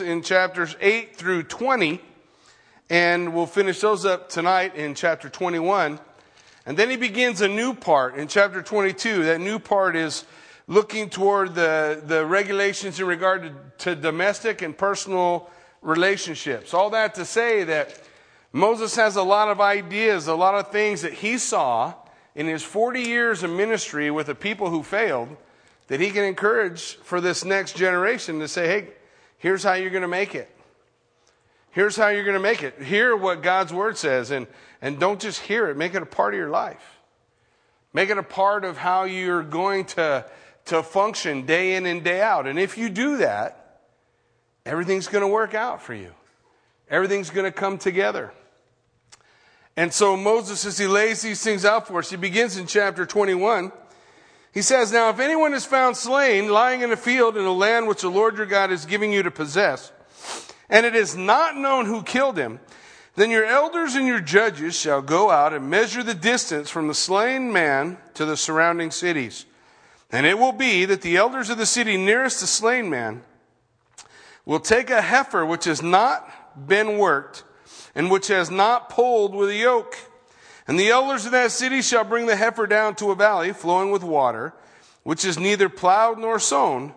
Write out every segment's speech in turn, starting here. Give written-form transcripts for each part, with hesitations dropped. in chapters 8 through 20, and we'll finish those up tonight in chapter 21. And then he begins a new part in chapter 22. That new part is looking toward the regulations in regard to domestic and personal relationships. All that to say that Moses has a lot of ideas, a lot of things that he saw in his 40 years of ministry with the people who failed, that he can encourage for this next generation to say, hey, here's how you're going to make it. Here's how you're going to make it. Hear what God's word says, and don't just hear it. Make it a part of your life. Make it a part of how you're going to function day in and day out. And if you do that, everything's going to work out for you. Everything's going to come together. And so Moses, as he lays these things out for us, he begins in chapter 21. He says, now if anyone is found slain, lying in a field in a land which the Lord your God is giving you to possess, and it is not known who killed him, then your elders and your judges shall go out and measure the distance from the slain man to the surrounding cities. And it will be that the elders of the city nearest the slain man will take a heifer which has not been worked and which has not pulled with a yoke. And the elders of that city shall bring the heifer down to a valley flowing with water, which is neither plowed nor sown,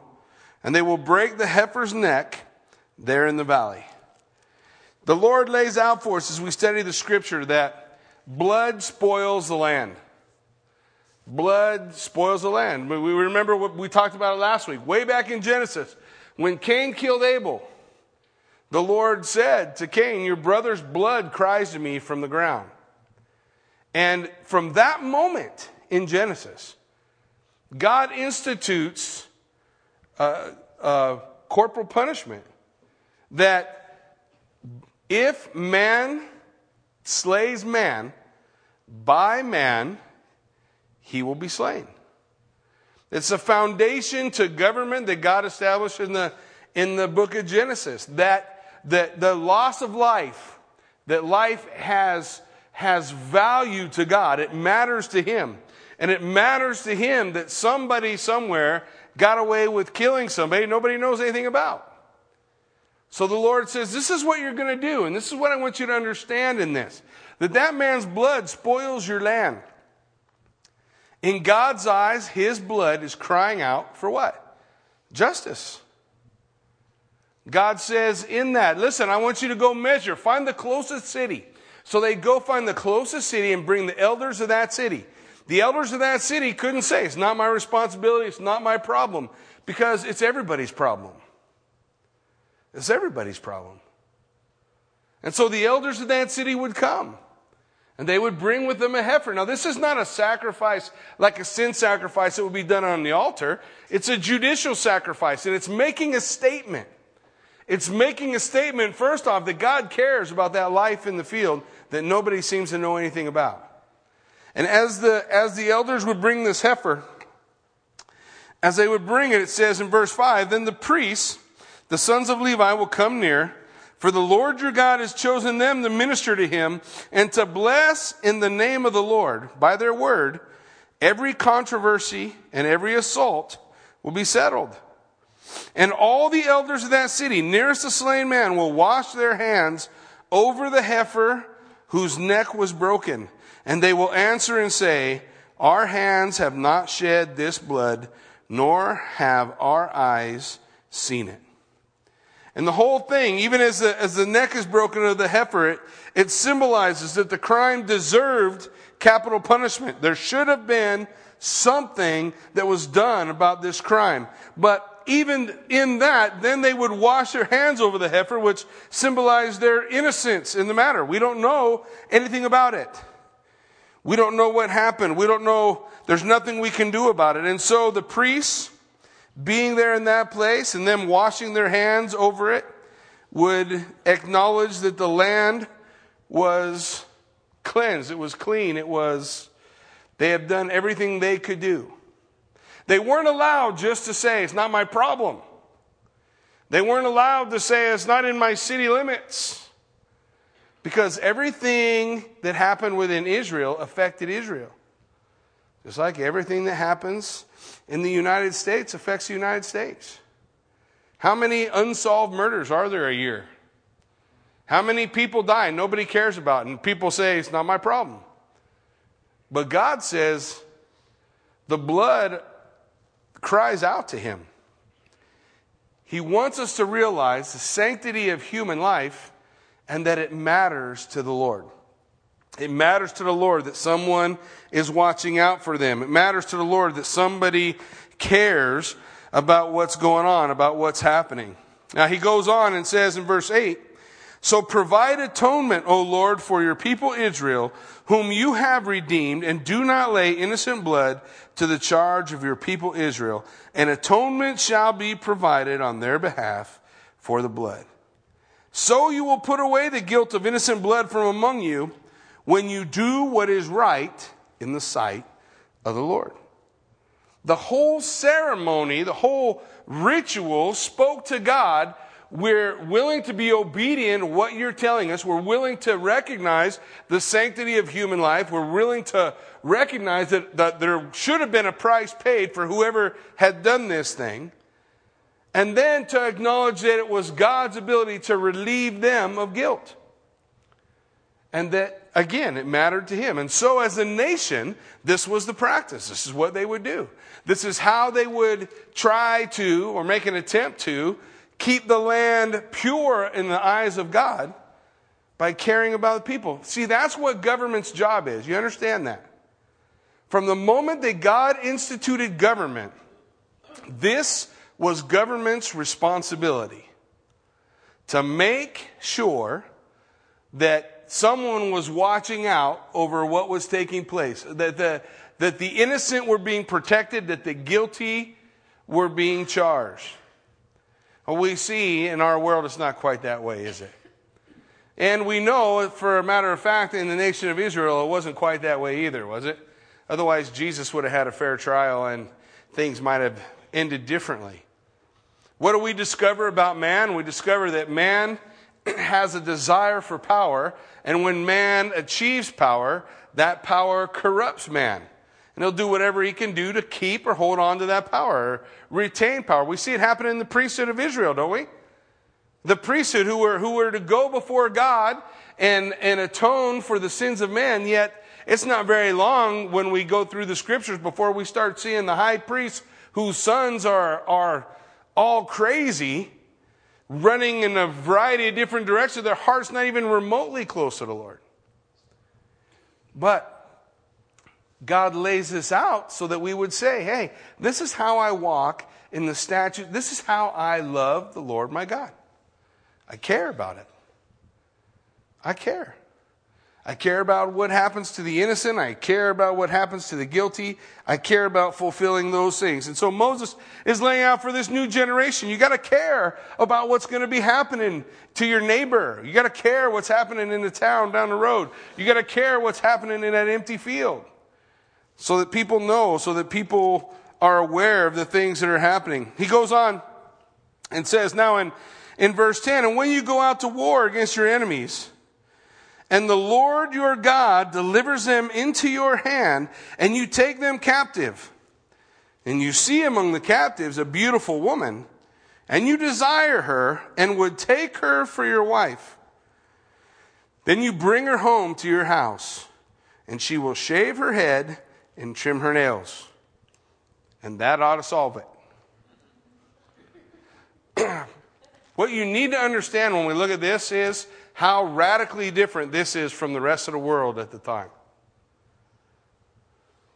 and they will break the heifer's neck there in the valley. The Lord lays out for us as we study the scripture that blood spoils the land. Blood spoils the land. We remember what we talked about it last week, way back in Genesis. When Cain killed Abel, the Lord said to Cain, your brother's blood cries to me from the ground. And from that moment in Genesis, God institutes corporal punishment. That if man slays man, by man, he will be slain. It's a foundation to government that God established in the book of Genesis. That the loss of life, that life has value to God. It matters to him. And it matters to him that somebody somewhere got away with killing somebody nobody knows anything about. So the Lord says, this is what you're going to do, and this is what I want you to understand in this, that man's blood spoils your land. In God's eyes, his blood is crying out for what? Justice. God says in that, listen, I want you to go measure, find the closest city. So they go find the closest city and bring the elders of that city. The elders of that city couldn't say, it's not my responsibility, it's not my problem, because it's everybody's problem. It's everybody's problem. And so the elders of that city would come, and they would bring with them a heifer. Now, this is not a sacrifice like a sin sacrifice that would be done on the altar. It's a judicial sacrifice, and it's making a statement. It's making a statement, first off, that God cares about that life in the field that nobody seems to know anything about. And as the elders would bring this heifer, as they would bring it, it says in verse 5, then the priests, the sons of Levi, will come near, for the Lord your God has chosen them to minister to him and to bless in the name of the Lord. By their word, every controversy and every assault will be settled. And all the elders of that city, nearest the slain man, will wash their hands over the heifer whose neck was broken. And they will answer and say, our hands have not shed this blood, nor have our eyes seen it. And the whole thing, even as the neck is broken of the heifer, it symbolizes that the crime deserved capital punishment. There should have been something that was done about this crime. But even in that, then they would wash their hands over the heifer, which symbolized their innocence in the matter. We don't know anything about it. We don't know what happened. We don't know. There's nothing we can do about it. And so the priests, being there in that place and them washing their hands over it, would acknowledge that the land was cleansed. It was clean. They have done everything they could do. They weren't allowed just to say, it's not my problem. They weren't allowed to say, it's not in my city limits. Because everything that happened within Israel affected Israel. Just like everything that happens in the United States affects the United States. How many unsolved murders are there a year? How many people die and nobody cares about? And people say, it's not my problem. But God says, the blood cries out to him. He wants us to realize the sanctity of human life and that it matters to the Lord. It matters to the Lord that someone is watching out for them. It matters to the Lord that somebody cares about what's going on, about what's happening. Now he goes on and says in verse 8, "So provide atonement, O Lord, for your people Israel, whom you have redeemed, and do not lay innocent blood to the charge of your people Israel. And atonement shall be provided on their behalf for the blood. So you will put away the guilt of innocent blood from among you when you do what is right in the sight of the Lord." The whole ceremony, the whole ritual spoke to God. We're willing to be obedient to what you're telling us. We're willing to recognize the sanctity of human life. We're willing to recognize that there should have been a price paid for whoever had done this thing. And then to acknowledge that it was God's ability to relieve them of guilt. And that, again, it mattered to him. And so as a nation, this was the practice. This is what they would do. This is how they would try to, or make an attempt to, keep the land pure in the eyes of God by caring about the people. See, that's what government's job is. You understand that? From the moment that God instituted government, this was government's responsibility. To make sure that someone was watching out over what was taking place. That the innocent were being protected, that the guilty were being charged. We see in our world it's not quite that way, is it? And we know, for a matter of fact, in the nation of Israel, it wasn't quite that way either, was it? Otherwise, Jesus would have had a fair trial and things might have ended differently. What do we discover about man? We discover that man has a desire for power, and when man achieves power, that power corrupts man. And he'll do whatever he can do to keep or hold on to that power, or retain power. We see it happen in the priesthood of Israel, don't we? The priesthood who were to go before God and atone for the sins of man, yet it's not very long when we go through the scriptures before we start seeing the high priests whose sons are all crazy, running in a variety of different directions. Their heart's not even remotely close to the Lord. But God lays this out so that we would say, hey, this is how I walk in the statute. This is how I love the Lord my God. I care about it. I care. I care about what happens to the innocent. I care about what happens to the guilty. I care about fulfilling those things. And so Moses is laying out for this new generation. You got to care about what's going to be happening to your neighbor. You got to care what's happening in the town down the road. You got to care what's happening in that empty field. So that people know, so that people are aware of the things that are happening. He goes on and says now in verse 10, "And when you go out to war against your enemies, and the Lord your God delivers them into your hand, and you take them captive, and you see among the captives a beautiful woman, and you desire her, and would take her for your wife, then you bring her home to your house, and she will shave her head and trim her nails." And that ought to solve it. What you need to understand when we look at this is how radically different this is from the rest of the world at the time.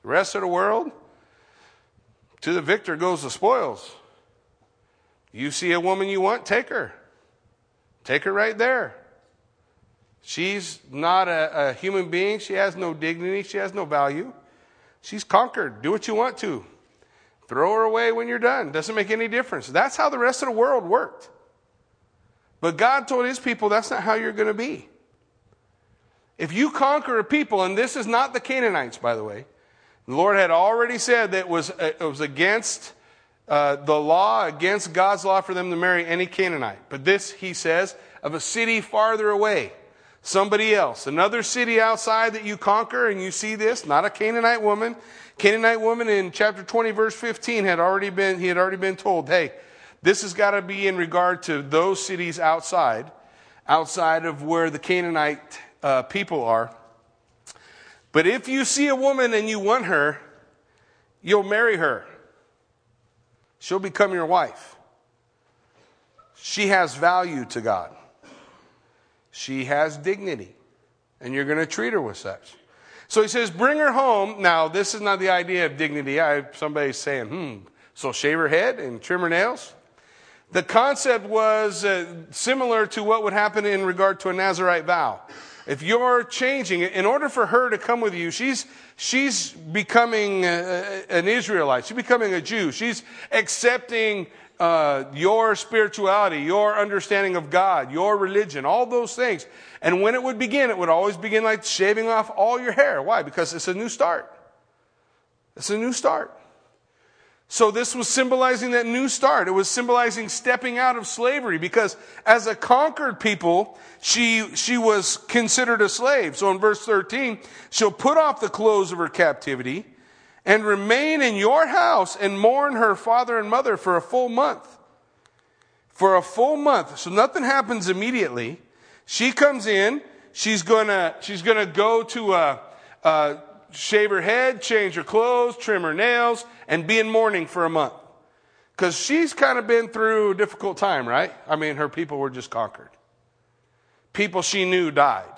The rest of the world, to the victor goes the spoils. You see a woman you want, take her. Take her right there. She's not a human being. She has no dignity. She has no value. She's conquered. Do what you want to. Throw her away when you're done. Doesn't make any difference. That's how the rest of the world worked. But God told his people, that's not how you're going to be. If you conquer a people, and this is not the Canaanites, by the way. The Lord had already said that it was against the law, against God's law for them to marry any Canaanite. But this, he says, of a city farther away. Somebody else, another city outside that you conquer, and you see this, not a Canaanite woman. Canaanite woman in chapter 20, verse 15, he had already been told, hey, This has got to be in regard to those cities outside of where the Canaanite people are. But if you see a woman and you want her, you'll marry her. She'll become your wife. She has value to God. She has dignity. And you're going to treat her with such. So he says, bring her home. Now, this is not the idea of dignity. Somebody's saying, so shave her head and trim her nails. The concept was similar to what would happen in regard to a Nazirite vow. If you're changing, in order for her to come with you, she's becoming an Israelite. She's becoming a Jew. She's accepting your spirituality, your understanding of God, your religion, all those things. And when it would begin, it would always begin like shaving off all your hair. Why? Because it's a new start. It's a new start. So this was symbolizing that new start. It was symbolizing stepping out of slavery, because as a conquered people, she was considered a slave. So in verse 13, she'll put off the clothes of her captivity and remain in your house and mourn her father and mother for a full month. For a full month. So nothing happens immediately. She comes in. She's gonna go to shave her head, change her clothes, trim her nails, and be in mourning for a month. Because she's kind of been through a difficult time, right? I mean, her people were just conquered. People she knew died.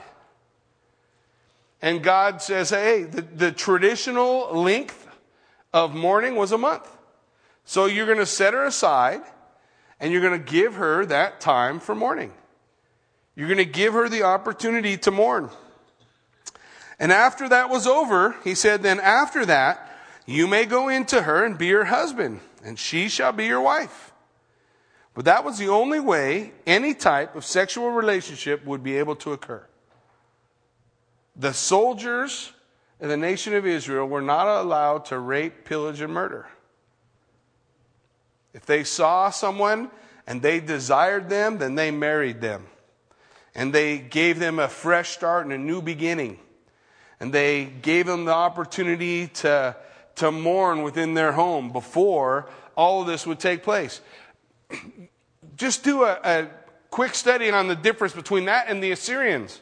And God says, hey, the traditional length of mourning was a month. So you're going to set her aside, and you're going to give her that time for mourning. You're going to give her the opportunity to mourn. And after that was over, he said, then after that, you may go into her and be your husband, and she shall be your wife. But that was the only way any type of sexual relationship would be able to occur. The soldiers in the nation of Israel were not allowed to rape, pillage, and murder. If they saw someone and they desired them, then they married them. And they gave them a fresh start and a new beginning. And they gave them the opportunity to mourn within their home before all of this would take place. Just do a quick study on the difference between that and the Assyrians.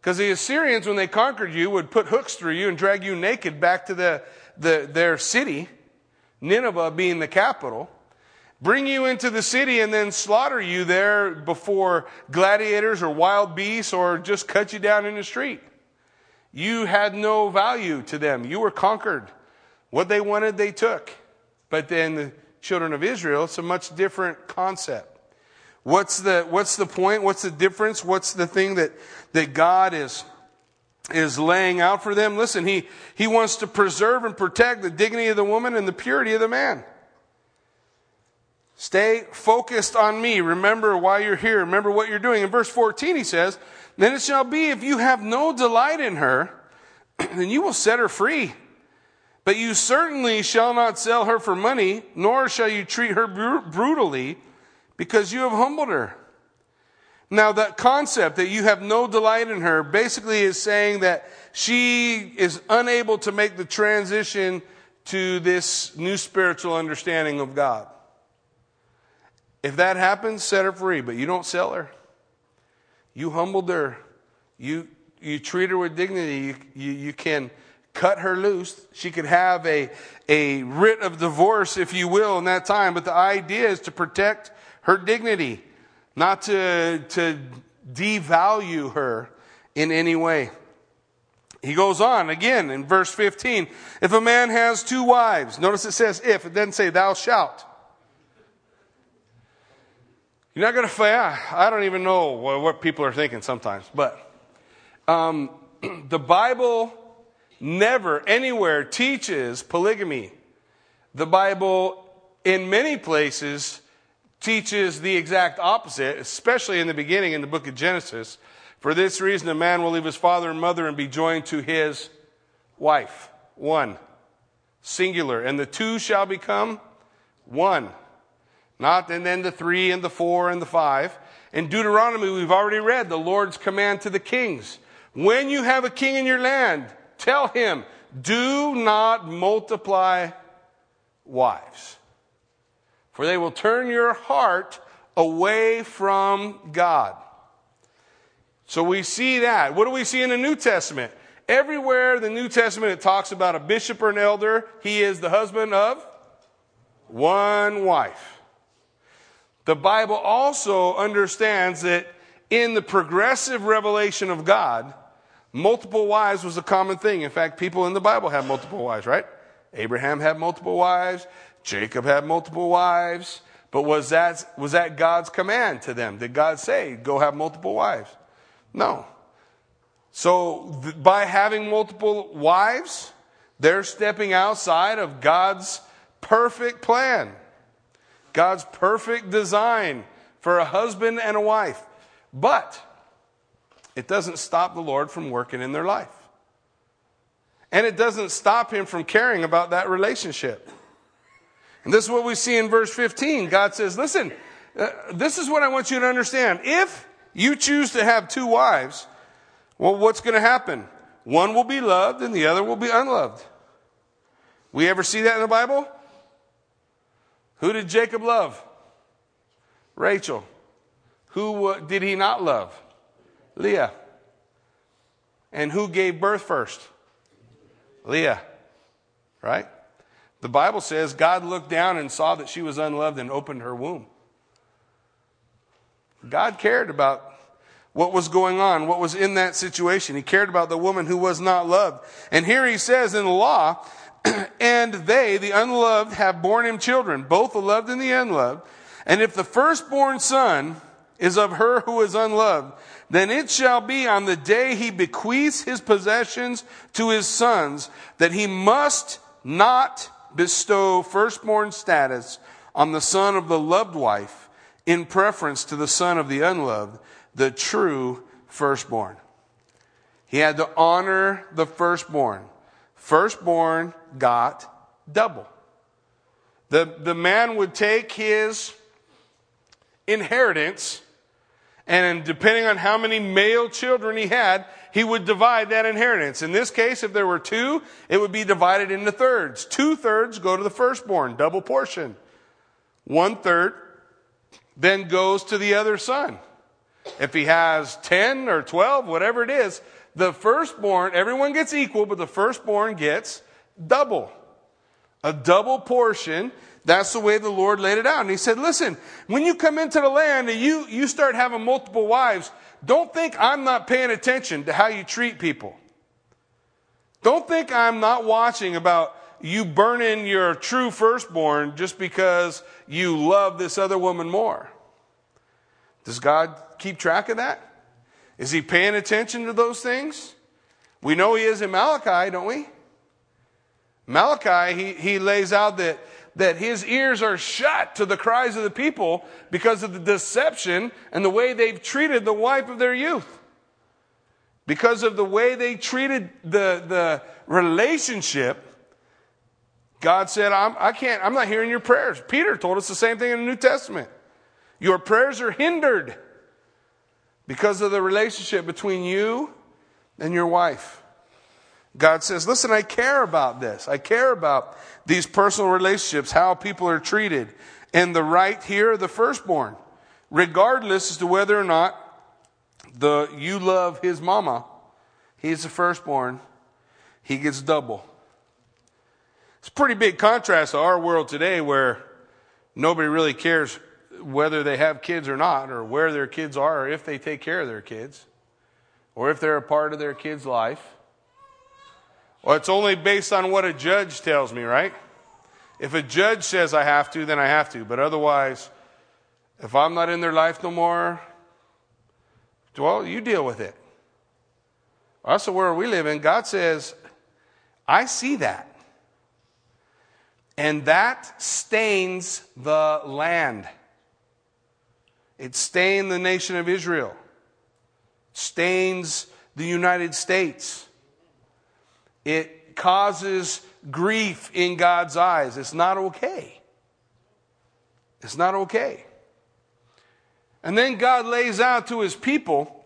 Because the Assyrians, when they conquered you, would put hooks through you and drag you naked back to their city, Nineveh being the capital, bring you into the city and then slaughter you there before gladiators or wild beasts, or just cut you down in the street. You had no value to them. You were conquered. What they wanted, they took. But then the children of Israel, it's a much different concept. What's the point? What's the difference? What's the thing that God is laying out for them? Listen, he wants to preserve and protect the dignity of the woman and the purity of the man. Stay focused on me. Remember why you're here. Remember what you're doing. In verse 14, he says, then it shall be, if you have no delight in her, then you will set her free. But you certainly shall not sell her for money, nor shall you treat her brutally, because you have humbled her. Now, that concept that you have no delight in her basically is saying that she is unable to make the transition to this new spiritual understanding of God. If that happens, set her free, but you don't sell her. You humbled her. You treat her with dignity. You can cut her loose. She could have a writ of divorce, if you will, in that time. But the idea is to protect her dignity, not to devalue her in any way. He goes on again in verse 15. If a man has two wives, notice it says if. It doesn't say thou shalt. You're not going to fail. I don't even know what people are thinking sometimes. But the Bible never anywhere teaches polygamy. The Bible in many places teaches the exact opposite, especially in the beginning in the book of Genesis. For this reason, a man will leave his father and mother and be joined to his wife. One. Singular. And the two shall become one. Not, and then the 3 and the 4 and the 5. In Deuteronomy, we've already read the Lord's command to the kings. When you have a king in your land, tell him, do not multiply wives. for they will turn your heart away from God. So we see that. What do we see in the New Testament? Everywhere in the New Testament it talks about a bishop or an elder, he is the husband of one wife. The Bible also understands that in the progressive revelation of God, multiple wives was a common thing. In fact, people in the Bible have multiple wives, right? Abraham had multiple wives. Jacob had multiple wives. But was that God's command to them? Did God say, go have multiple wives? No. So by having multiple wives, they're stepping outside of God's perfect plan, God's perfect design for a husband and a wife. But it doesn't stop the Lord from working in their life. And it doesn't stop him from caring about that relationship. And this is what we see in verse 15. God says, listen, this is what I want you to understand. If you choose to have two wives, well, what's going to happen? One will be loved and the other will be unloved. We ever see that in the Bible? Who did Jacob love? Rachel. Who did he not love? Leah. And who gave birth first? Leah. Right? The Bible says God looked down and saw that she was unloved and opened her womb. God cared about what was going on, what was in that situation. He cared about the woman who was not loved. And here he says in the law, and they, the unloved, have borne him children, both the loved and the unloved. And if the firstborn son is of her who is unloved, then it shall be on the day he bequeaths his possessions to his sons that he must not bestow firstborn status on the son of the loved wife in preference to the son of the unloved, the true firstborn. He had to honor the firstborn. Firstborn got double. The man would take his inheritance, and depending on how many male children he had, he would divide that inheritance. In this case, if there were two, it would be divided into thirds. 2/3 go to the firstborn, double portion. 1/3 then goes to the other son. If he has 10 or 12, whatever it is, the firstborn, everyone gets equal, but the firstborn gets double. A double portion. That's the way the Lord laid it out. And he said, listen, when you come into the land and you start having multiple wives, don't think I'm not paying attention to how you treat people. Don't think I'm not watching about you burning your true firstborn just because you love this other woman more. Does God keep track of that? Is he paying attention to those things? We know he is in Malachi, don't we? Malachi, he lays out that his ears are shut to the cries of the people because of the deception and the way they've treated the wife of their youth. Because of the way they treated the relationship, God said, I'm not hearing your prayers. Peter told us the same thing in the New Testament. Your prayers are hindered because of the relationship between you and your wife. God says, listen, I care about this. I care about these personal relationships, how people are treated, and the right here of the firstborn, regardless as to whether or not you love his mama. He's the firstborn. He gets double. It's a pretty big contrast to our world today where nobody really cares whether they have kids or not, or where their kids are, or if they take care of their kids, or if they're a part of their kids' life. Well, it's only based on what a judge tells me, right? If a judge says I have to, then I have to. But otherwise, if I'm not in their life no more, well, you deal with it. That's the world we live in. God says, I see that. And that stains the land. It stained the nation of Israel. Stains the United States. It causes grief in God's eyes. It's not okay. It's not okay. And then God lays out to his people,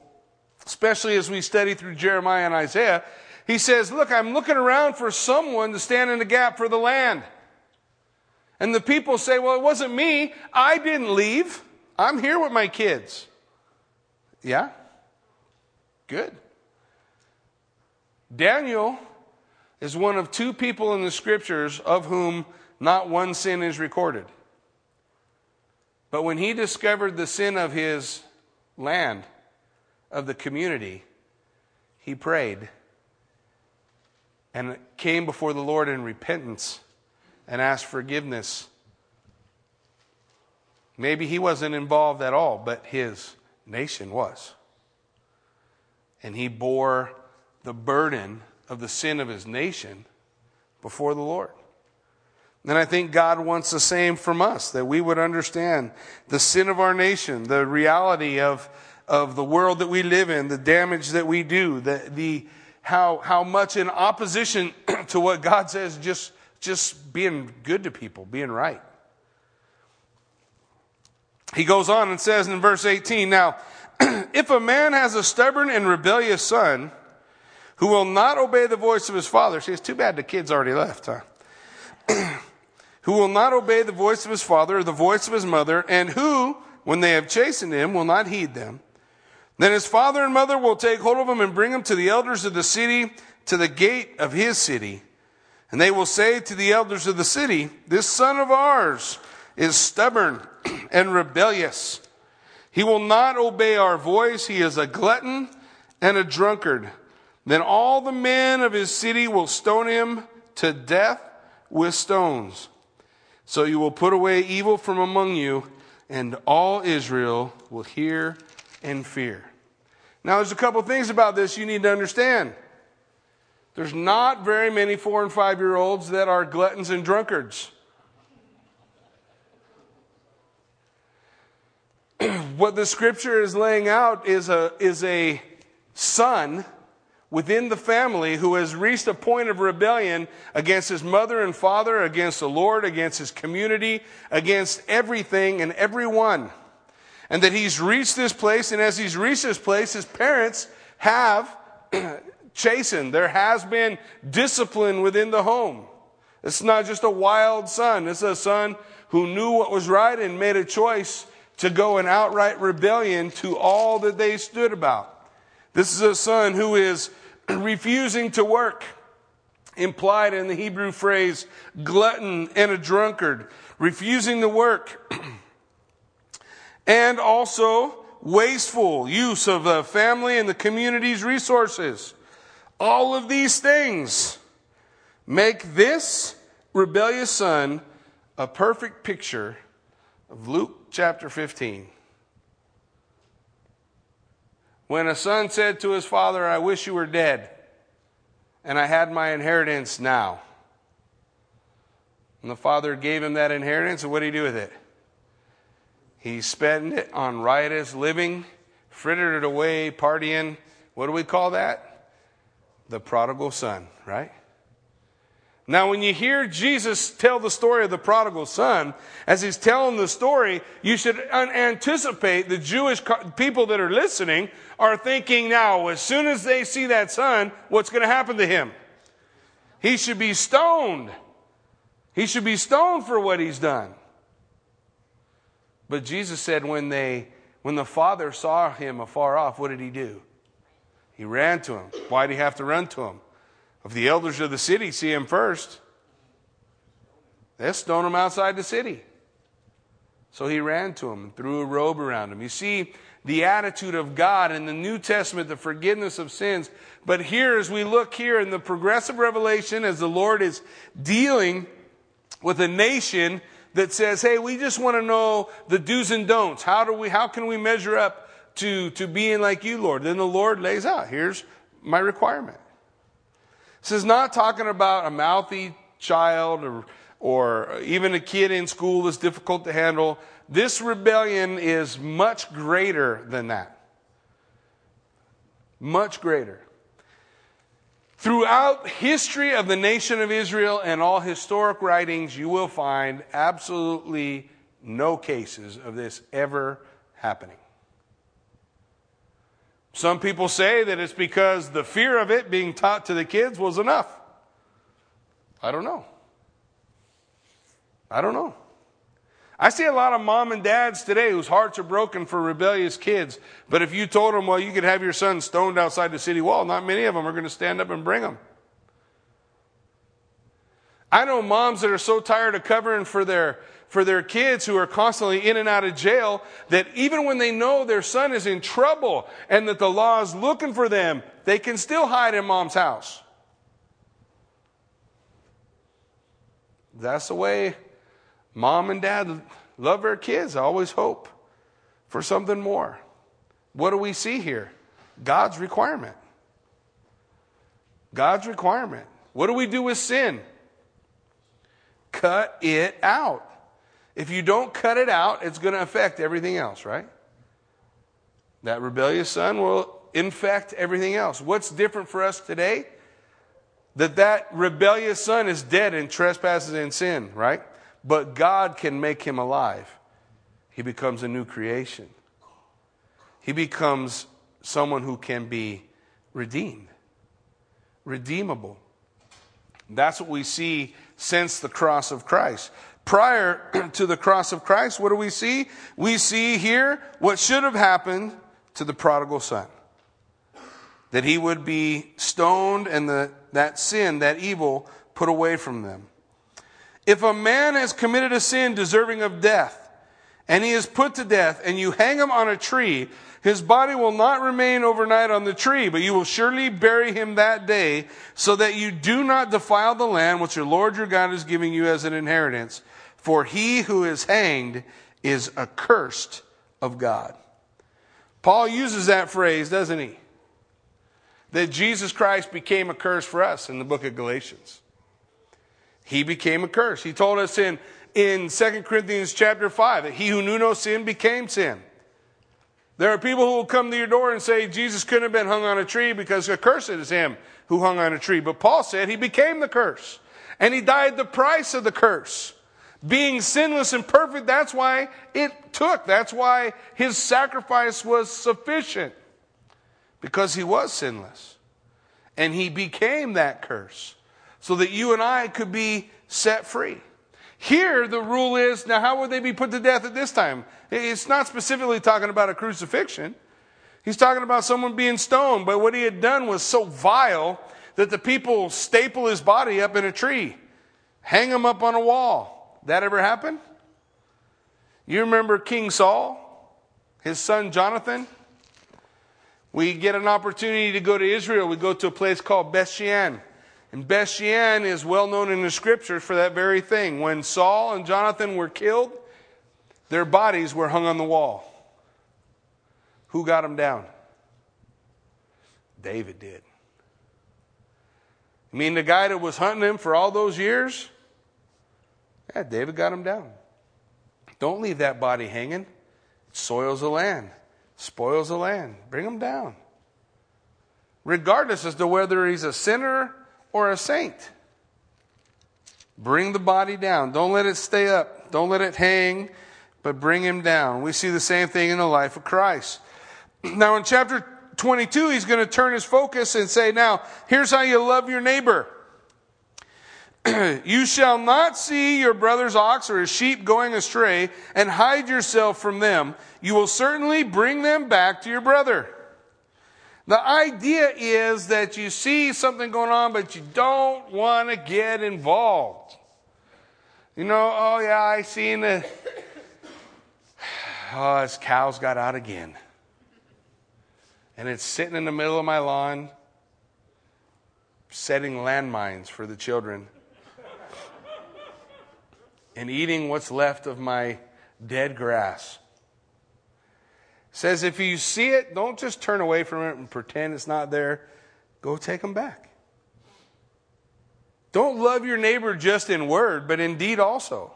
especially as we study through Jeremiah and Isaiah, he says, look, I'm looking around for someone to stand in the gap for the land. And the people say, well, it wasn't me. I didn't leave. I'm here with my kids. Yeah? Good. Daniel is one of two people in the scriptures of whom not one sin is recorded. But when he discovered the sin of his land, of the community, he prayed and came before the Lord in repentance and asked forgiveness. Maybe he wasn't involved at all, but his nation was. And he bore the burden of the sin of his nation before the Lord. And I think God wants the same from us, that we would understand the sin of our nation, the reality of the world that we live in, the damage that we do, how much in opposition to what God says, just being good to people, being right. He goes on and says in verse 18, now, if a man has a stubborn and rebellious son who will not obey the voice of his father, see, it's too bad the kid's already left, huh? Who will not obey the voice of his father or the voice of his mother, and who, when they have chastened him, will not heed them. Then his father and mother will take hold of him and bring him to the elders of the city, to the gate of his city. And they will say to the elders of the city, this son of ours is stubborn and rebellious. He will not obey our voice. He is a glutton and a drunkard. Then all the men of his city will stone him to death with stones. So you will put away evil from among you, and all Israel will hear and fear. Now, there's a couple things about this you need to understand. There's not very many 4 and 5-year-olds that are gluttons and drunkards. What the scripture is laying out is a son within the family who has reached a point of rebellion against his mother and father, against the Lord, against his community, against everything and everyone. And that he's reached this place, and as he's reached this place, his parents have chastened. There has been discipline within the home. It's not just a wild son. It's a son who knew what was right and made a choice to go in outright rebellion to all that they stood about. This is a son who is refusing to work, implied in the Hebrew phrase, glutton and a drunkard, refusing to work, and also wasteful use of the family and the community's resources. All of these things make this rebellious son a perfect picture of Luke chapter 15. When a son said to his father, I wish you were dead, and I had my inheritance now. And the father gave him that inheritance, and what did he do with it? He spent it on riotous living, frittered it away, partying. What do we call that? The prodigal son, right? Now, when you hear Jesus tell the story of the prodigal son, as he's telling the story, you should anticipate the Jewish people that are listening are thinking now, as soon as they see that son, what's going to happen to him? He should be stoned. He should be stoned for what he's done. But Jesus said when the father saw him afar off, what did he do? He ran to him. Why did he have to run to him? If the elders of the city see him first, they'll stone him outside the city. So he ran to him and threw a robe around him. You see the attitude of God in the New Testament, the forgiveness of sins. But here, as we look here in the progressive revelation, as the Lord is dealing with a nation that says, hey, we just want to know the do's and don'ts. How can we measure up to being like you, Lord? Then the Lord lays out, here's my requirement. This is not talking about a mouthy child or even a kid in school that's difficult to handle. This rebellion is much greater than that. Much greater. Throughout history of the nation of Israel and all historic writings, you will find absolutely no cases of this ever happening. Some people say that it's because the fear of it being taught to the kids was enough. I don't know. I don't know. I see a lot of mom and dads today whose hearts are broken for rebellious kids. But if you told them, well, you could have your son stoned outside the city wall, not many of them are going to stand up and bring them. I know moms that are so tired of covering for their kids who are constantly in and out of jail that even when they know their son is in trouble and that the law is looking for them, they can still hide in mom's house. That's the way mom and dad love their kids. I always hope for something more. What do we see here? God's requirement. God's requirement. What do we do with sin? Cut it out. If you don't cut it out, it's going to affect everything else, right? That rebellious son will infect everything else. What's different for us today? That rebellious son is dead in trespasses and sin, right? But God can make him alive. He becomes a new creation. He becomes someone who can be redeemed. Redeemable. That's what we see since the cross of Christ. Prior to the cross of Christ, what do we see? We see here what should have happened to the prodigal son. That he would be stoned and that sin, that evil, put away from them. If a man has committed a sin deserving of death, and he is put to death, and you hang him on a tree, his body will not remain overnight on the tree, but you will surely bury him that day, so that you do not defile the land which your Lord your God is giving you as an inheritance. For he who is hanged is accursed of God. Paul uses that phrase, doesn't he? That Jesus Christ became a curse for us in the book of Galatians. He became a curse. He told us in 2 Corinthians chapter 5 that he who knew no sin became sin. There are people who will come to your door and say Jesus couldn't have been hung on a tree because accursed is him who hung on a tree. But Paul said he became the curse and he died the price of the curse. Being sinless and perfect, that's why it took. That's why his sacrifice was sufficient. Because he was sinless. And he became that curse. So that you and I could be set free. Here the rule is, now how would they be put to death at this time? It's not specifically talking about a crucifixion. He's talking about someone being stoned. But what he had done was so vile that the people staple his body up in a tree. Hang him up on a wall. That ever happened? You remember King Saul? His son Jonathan? We get an opportunity to go to Israel. We go to a place called Bethshean. And Bethshean is well known in the scriptures for that very thing. When Saul and Jonathan were killed, their bodies were hung on the wall. Who got them down? David did. I mean, the guy that was hunting him for all those years? Yeah, David got him down. Don't leave that body hanging. It soils the land. Spoils the land. Bring him down. Regardless as to whether he's a sinner or a saint. Bring the body down. Don't let it stay up. Don't let it hang, but bring him down. We see the same thing in the life of Christ. Now in chapter 22, he's going to turn his focus and say, now, here's how you love your neighbor. You shall not see your brother's ox or his sheep going astray and hide yourself from them. You will certainly bring them back to your brother. The idea is that you see something going on, but you don't want to get involved. You know, oh yeah, I seen the... Oh, his cows got out again. And it's sitting in the middle of my lawn, setting landmines for the children. And eating what's left of my dead grass. It says if you see it, don't just turn away from it and pretend it's not there. Go take them back. Don't love your neighbor just in word, but in deed also.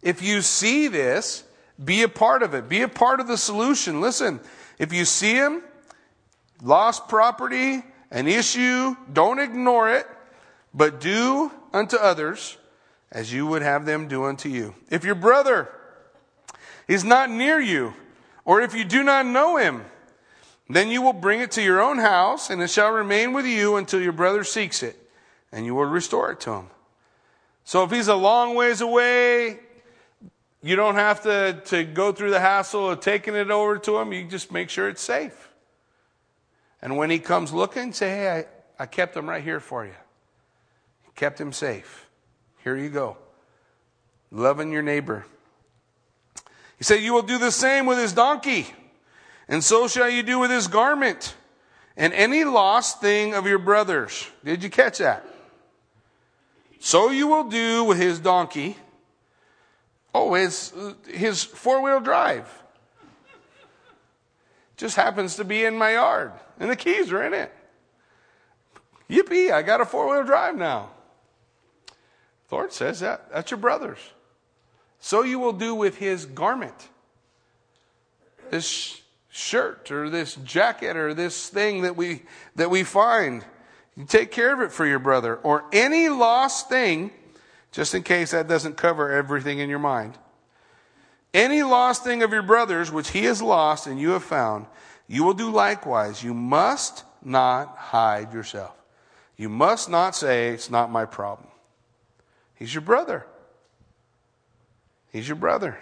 If you see this, be a part of it. Be a part of the solution. Listen, if you see him, lost property, an issue, don't ignore it, but do unto others as you would have them do unto you. If your brother is not near you, or if you do not know him, then you will bring it to your own house, and it shall remain with you until your brother seeks it, and you will restore it to him. So if he's a long ways away, you don't have to go through the hassle of taking it over to him. You just make sure it's safe. And when he comes looking, say, hey, I kept him right here for you. Kept him safe. Here you go. Loving your neighbor. He said, you will do the same with his donkey, and so shall you do with his garment, and any lost thing of your brother's. Did you catch that? So you will do with his donkey. Oh, his four-wheel drive. Just happens to be in my yard, and the keys are in it. Yippee, I got a four-wheel drive now. The Lord says that. That's your brother's. So you will do with his garment. This shirt or this jacket or this thing that we find. You take care of it for your brother. Or any lost thing, just in case that doesn't cover everything in your mind. Any lost thing of your brother's which he has lost and you have found, you will do likewise. You must not hide yourself. You must not say, it's not my problem. He's your brother. He's your brother.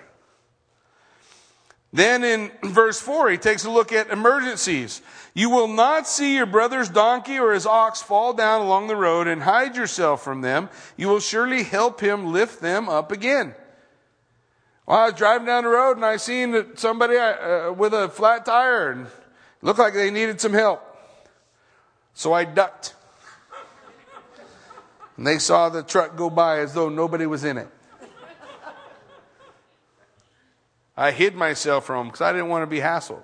Then in verse 4, he takes a look at emergencies. You will not see your brother's donkey or his ox fall down along the road and hide yourself from them. You will surely help him lift them up again. Well, I was driving down the road and I seen somebody with a flat tire and looked like they needed some help. So I ducked. And they saw the truck go by as though nobody was in it. I hid myself from them because I didn't want to be hassled.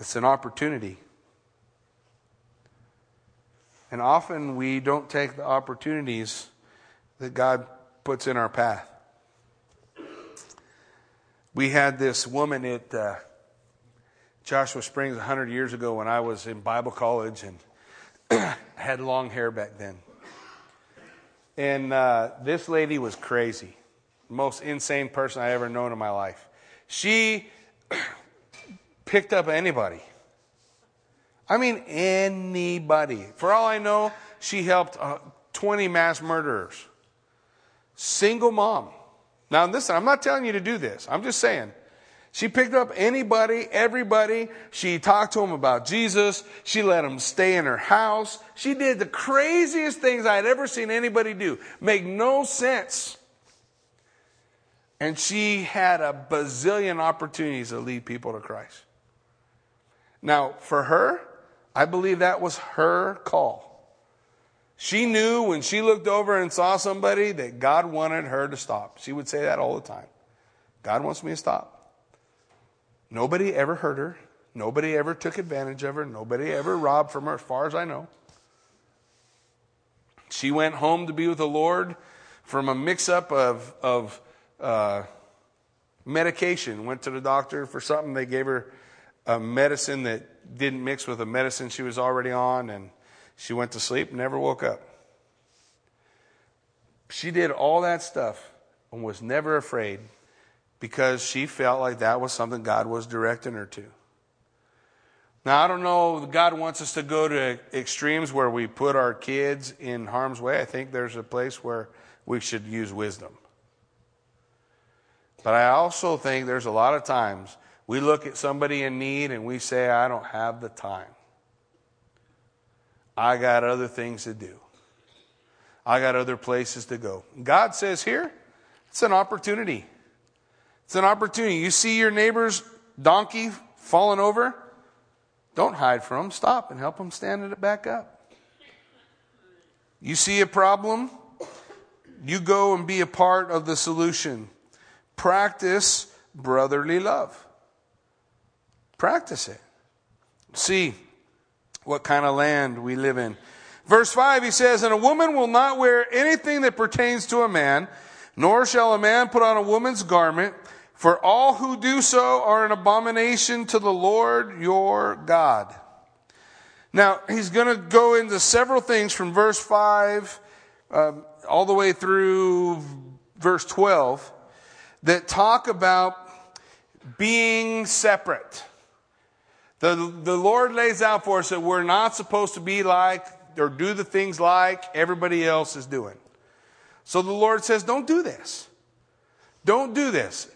It's an opportunity. And often we don't take the opportunities that God puts in our path. We had this woman at Joshua Springs 100 years ago when I was in Bible college and had long hair back then. And this lady was crazy. Most insane person I ever known in my life. She picked up anybody. I mean anybody. For all I know, she helped 20 mass murderers. Single mom. Now listen, I'm not telling you to do this. I'm just saying. She picked up anybody, everybody. She talked to them about Jesus. She let them stay in her house. She did the craziest things I had ever seen anybody do. Make no sense. And she had a bazillion opportunities to lead people to Christ. Now, for her, I believe that was her call. She knew when she looked over and saw somebody that God wanted her to stop. She would say that all the time. God wants me to stop. Nobody ever hurt her. Nobody ever took advantage of her. Nobody ever robbed from her, as far as I know. She went home to be with the Lord from a mix-up of medication. Went to the doctor for something. They gave her a medicine that didn't mix with a medicine she was already on, and she went to sleep and never woke up. She did all that stuff and was never afraid, because she felt like that was something God was directing her to. Now, I don't know, God wants us to go to extremes where we put our kids in harm's way. I think there's a place where we should use wisdom. But I also think there's a lot of times we look at somebody in need and we say, I don't have the time. I got other things to do. I got other places to go. God says here, it's an opportunity. It's an opportunity. You see your neighbor's donkey falling over, don't hide from him. Stop and help him stand it back up. You see a problem, you go and be a part of the solution. Practice brotherly love. Practice it. See what kind of land we live in. Verse 5, he says, and a woman will not wear anything that pertains to a man, nor shall a man put on a woman's garment, for all who do so are an abomination to the Lord your God. Now, he's going to go into several things from verse 5 all the way through verse 12 that talk about being separate. The Lord lays out for us that we're not supposed to be like or do the things like everybody else is doing. So the Lord says, don't do this. Don't do this.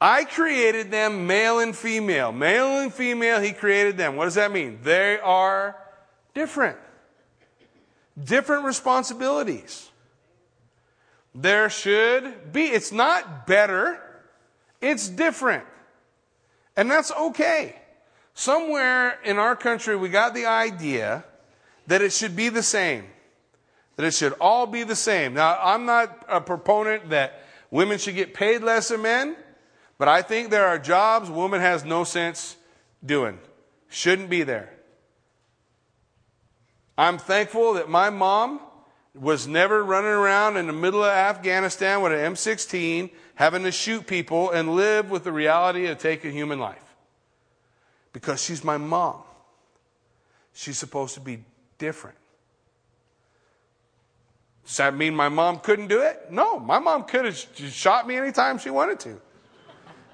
I created them male and female. Male and female, he created them. What does that mean? They are different. Different responsibilities. There should be. It's not better. It's different. And that's okay. Somewhere in our country, we got the idea that it should be the same. That it should all be the same. Now, I'm not a proponent that women should get paid less than men. But I think there are jobs a woman has no sense doing. Shouldn't be there. I'm thankful that my mom was never running around in the middle of Afghanistan with an M16 having to shoot people and live with the reality of taking human life. Because she's my mom. She's supposed to be different. Does that mean my mom couldn't do it? No, my mom could have shot me anytime she wanted to.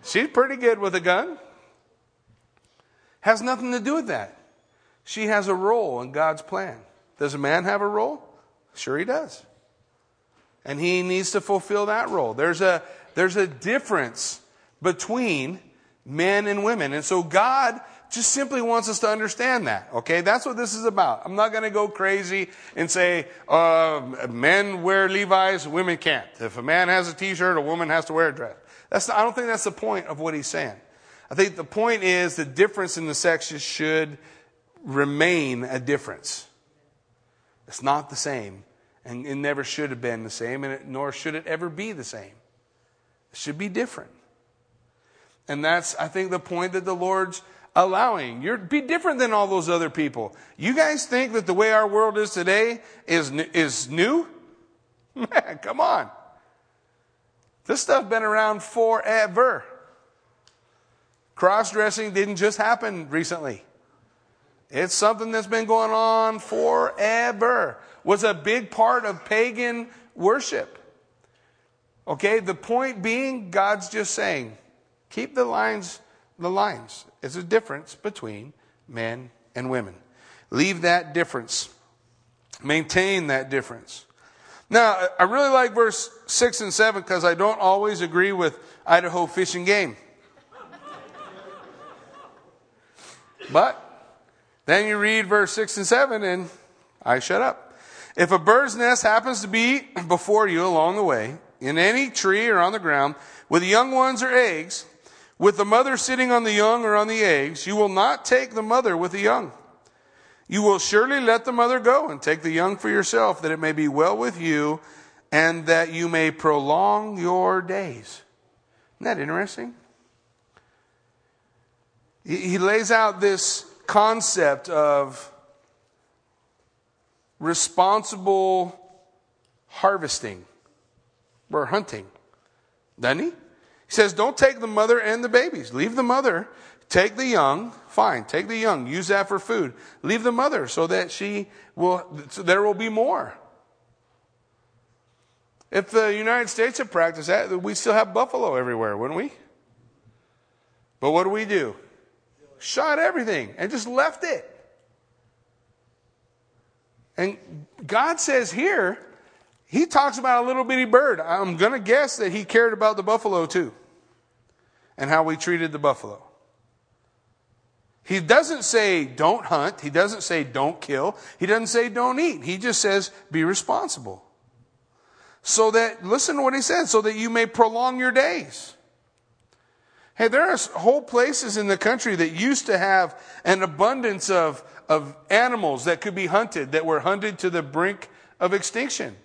She's pretty good with a gun. Has nothing to do with that. She has a role in God's plan. Does a man have a role? Sure he does. And he needs to fulfill that role. There's a difference between men and women. And so God just simply wants us to understand that. Okay, that's what this is about. I'm not going to go crazy and say, men wear Levi's, women can't. If a man has a t-shirt, a woman has to wear a dress. I don't think that's the point of what he's saying. I think the point is the difference in the sexes should remain a difference. It's not the same, and it never should have been the same, nor should it ever be the same. It should be different. And that's, I think, the point that the Lord's allowing. Be different than all those other people. You guys think that the way our world is today is new? Man, come on. This stuff been around forever. Cross-dressing didn't just happen recently. It's something that's been going on forever. Was a big part of pagan worship. Okay, the point being, God's just saying, keep the lines, the lines. It's a difference between men and women. Leave that difference. Maintain that difference. Now, I really like verse 6 and 7 because I don't always agree with Idaho Fish and Game. But then you read verse 6 and 7 and I shut up. If a bird's nest happens to be before you along the way, in any tree or on the ground, with the young ones or eggs, with the mother sitting on the young or on the eggs, you will not take the mother with the young. You will surely let the mother go and take the young for yourself, that it may be well with you and that you may prolong your days. Isn't that interesting? He lays out this concept of responsible harvesting or hunting, doesn't he? He says, don't take the mother and the babies. Leave the mother. Take the young, fine. Take the young, use that for food. Leave the mother so that there will be more. If the United States had practiced that, we'd still have buffalo everywhere, wouldn't we? But what do? Shot everything and just left it. And God says here, he talks about a little bitty bird. I'm going to guess that he cared about the buffalo too and how we treated the buffalo. He doesn't say don't hunt. He doesn't say don't kill. He doesn't say don't eat. He just says be responsible. So that, listen to what he said, so that you may prolong your days. Hey, there are whole places in the country that used to have an abundance of animals that could be hunted, that were hunted to the brink of extinction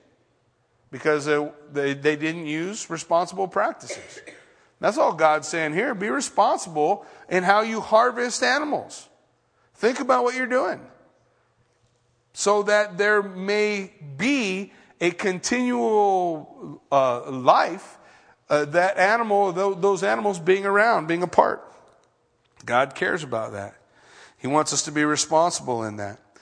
because they didn't use responsible practices. That's all God's saying here. Be responsible in how you harvest animals. Think about what you're doing. So that there may be a continual life, that animal, those animals being around, being a part. God cares about that. He wants us to be responsible in that. It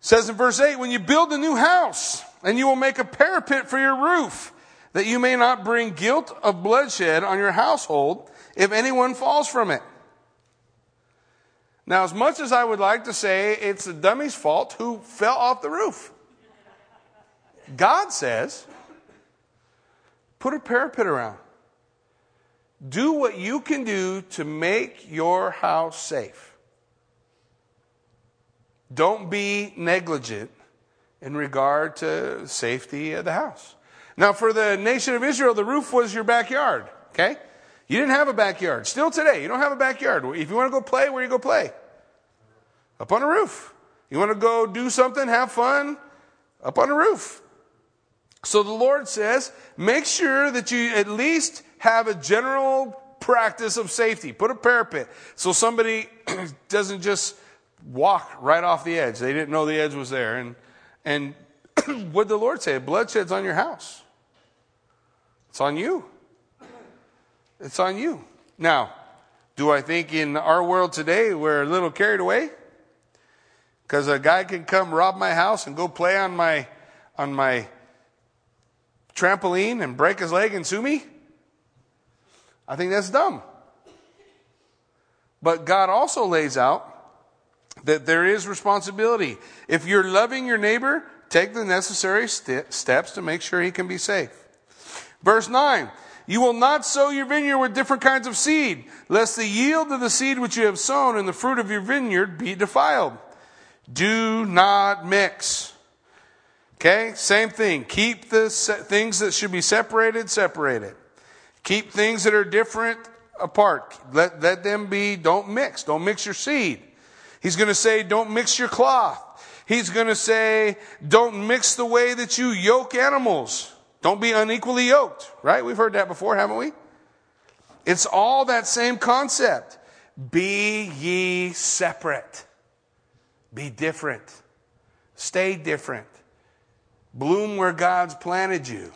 says in verse 8, when you build a new house and you will make a parapet for your roof, that you may not bring guilt of bloodshed on your household if anyone falls from it. Now, as much as I would like to say it's the dummy's fault who fell off the roof, God says, put a parapet around. Do what you can do to make your house safe. Don't be negligent in regard to safety of the house. Now, for the nation of Israel, the roof was your backyard, okay? You didn't have a backyard. Still today, you don't have a backyard. If you want to go play, where do you go play? Up on a roof. You want to go do something, have fun? Up on a roof. So the Lord says, make sure that you at least have a general practice of safety. Put a parapet so somebody doesn't just walk right off the edge. They didn't know the edge was there. And what did the Lord say? Bloodshed's on your house. It's on you. It's on you. Now, do I think in our world today we're a little carried away? Because a guy can come rob my house and go play on my trampoline and break his leg and sue me? I think that's dumb. But God also lays out that there is responsibility. If you're loving your neighbor, take the necessary steps to make sure he can be safe. Verse 9, you will not sow your vineyard with different kinds of seed, lest the yield of the seed which you have sown and the fruit of your vineyard be defiled. Do not mix. Okay, same thing. Keep the things that should be separated, separated. Keep things that are different apart. Let them be, don't mix. Don't mix your seed. He's going to say, don't mix your cloth. He's going to say, don't mix the way that you yoke animals. Don't be unequally yoked, right? We've heard that before, haven't we? It's all that same concept. Be ye separate. Be different. Stay different. Bloom where God's planted you.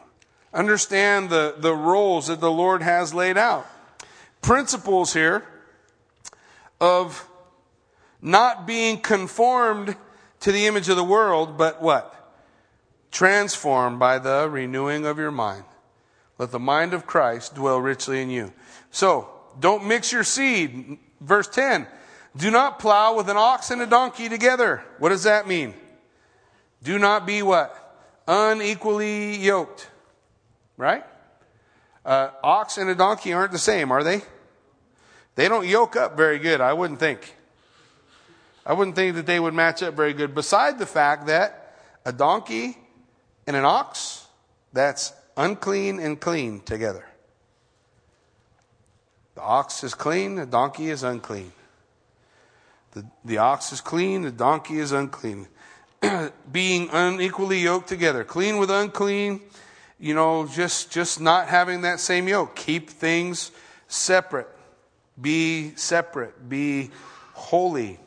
Understand the roles that the Lord has laid out. Principles here of not being conformed to the image of the world, but what? Transformed by the renewing of your mind. Let the mind of Christ dwell richly in you. So, don't mix your seed. Verse 10, do not plow with an ox and a donkey together. What does that mean? Do not be what? Unequally yoked. Right? Ox and a donkey aren't the same, are they? They don't yoke up very good, I wouldn't think. I wouldn't think that they would match up very good. Beside the fact that a donkey and an ox, that's unclean and clean together. The ox is clean, the donkey is unclean. The ox is clean, the donkey is unclean. Being unequally yoked together. Clean with unclean, you know, just not having that same yoke. Keep things separate. Be separate. Be holy.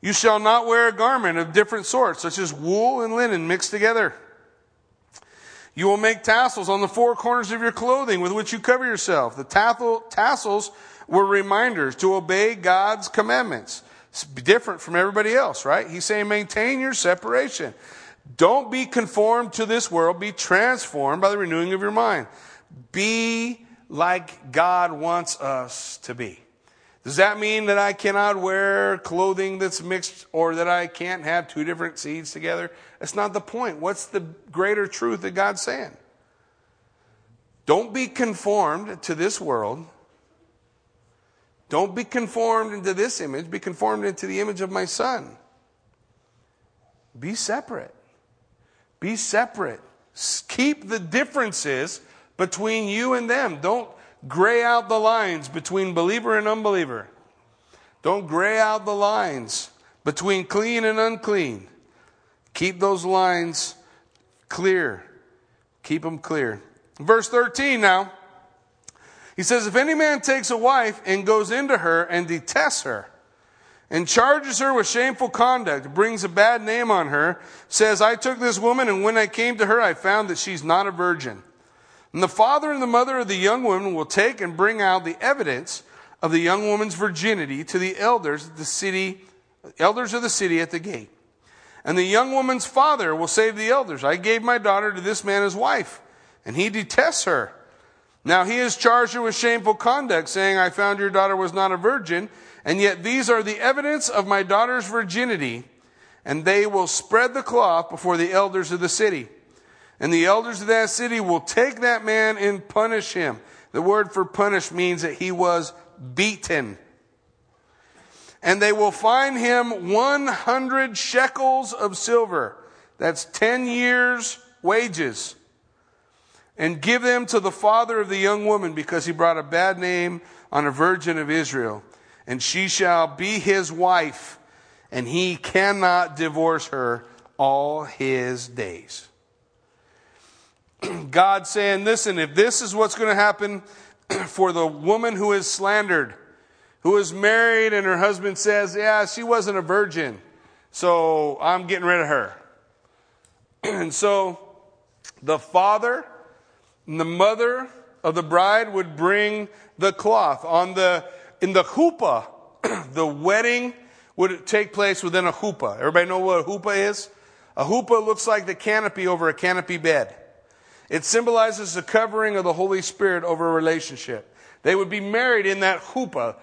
You shall not wear a garment of different sorts, such as wool and linen mixed together. You will make tassels on the four corners of your clothing with which you cover yourself. The tassels were reminders to obey God's commandments. It's different from everybody else, right? He's saying maintain your separation. Don't be conformed to this world. Be transformed by the renewing of your mind. Be like God wants us to be. Does that mean that I cannot wear clothing that's mixed or that I can't have two different seeds together? That's not the point. What's the greater truth that God's saying? Don't be conformed to this world. Don't be conformed into this image. Be conformed into the image of my Son. Be separate. Be separate. Keep the differences between you and them. Don't gray out the lines between believer and unbeliever. Don't gray out the lines between clean and unclean. Keep those lines clear. Keep them clear. Verse 13 now. He says, if any man takes a wife and goes into her and detests her and charges her with shameful conduct, brings a bad name on her, says, I took this woman and when I came to her, I found that she's not a virgin. And the father and the mother of the young woman will take and bring out the evidence of the young woman's virginity to the elders of the city at the gate. And the young woman's father will say to the elders, I gave my daughter to this man as wife, and he detests her. Now he has charged her with shameful conduct, saying, I found your daughter was not a virgin, and yet these are the evidence of my daughter's virginity, and they will spread the cloth before the elders of the city. And the elders of that city will take that man and punish him. The word for punish means that he was beaten. And they will fine him 100 shekels of silver. That's 10 years' wages. And give them to the father of the young woman, because he brought a bad name on a virgin of Israel. And she shall be his wife, and he cannot divorce her all his days. God saying, listen, if this is what's going to happen for the woman who is slandered, who is married and her husband says, yeah, she wasn't a virgin, so I'm getting rid of her. And so the father and the mother of the bride would bring the cloth. In the huppah, the wedding would take place within a huppah. Everybody know what a huppah is? A huppah looks like the canopy over a canopy bed. It symbolizes the covering of the Holy Spirit over a relationship. They would be married in that huppah.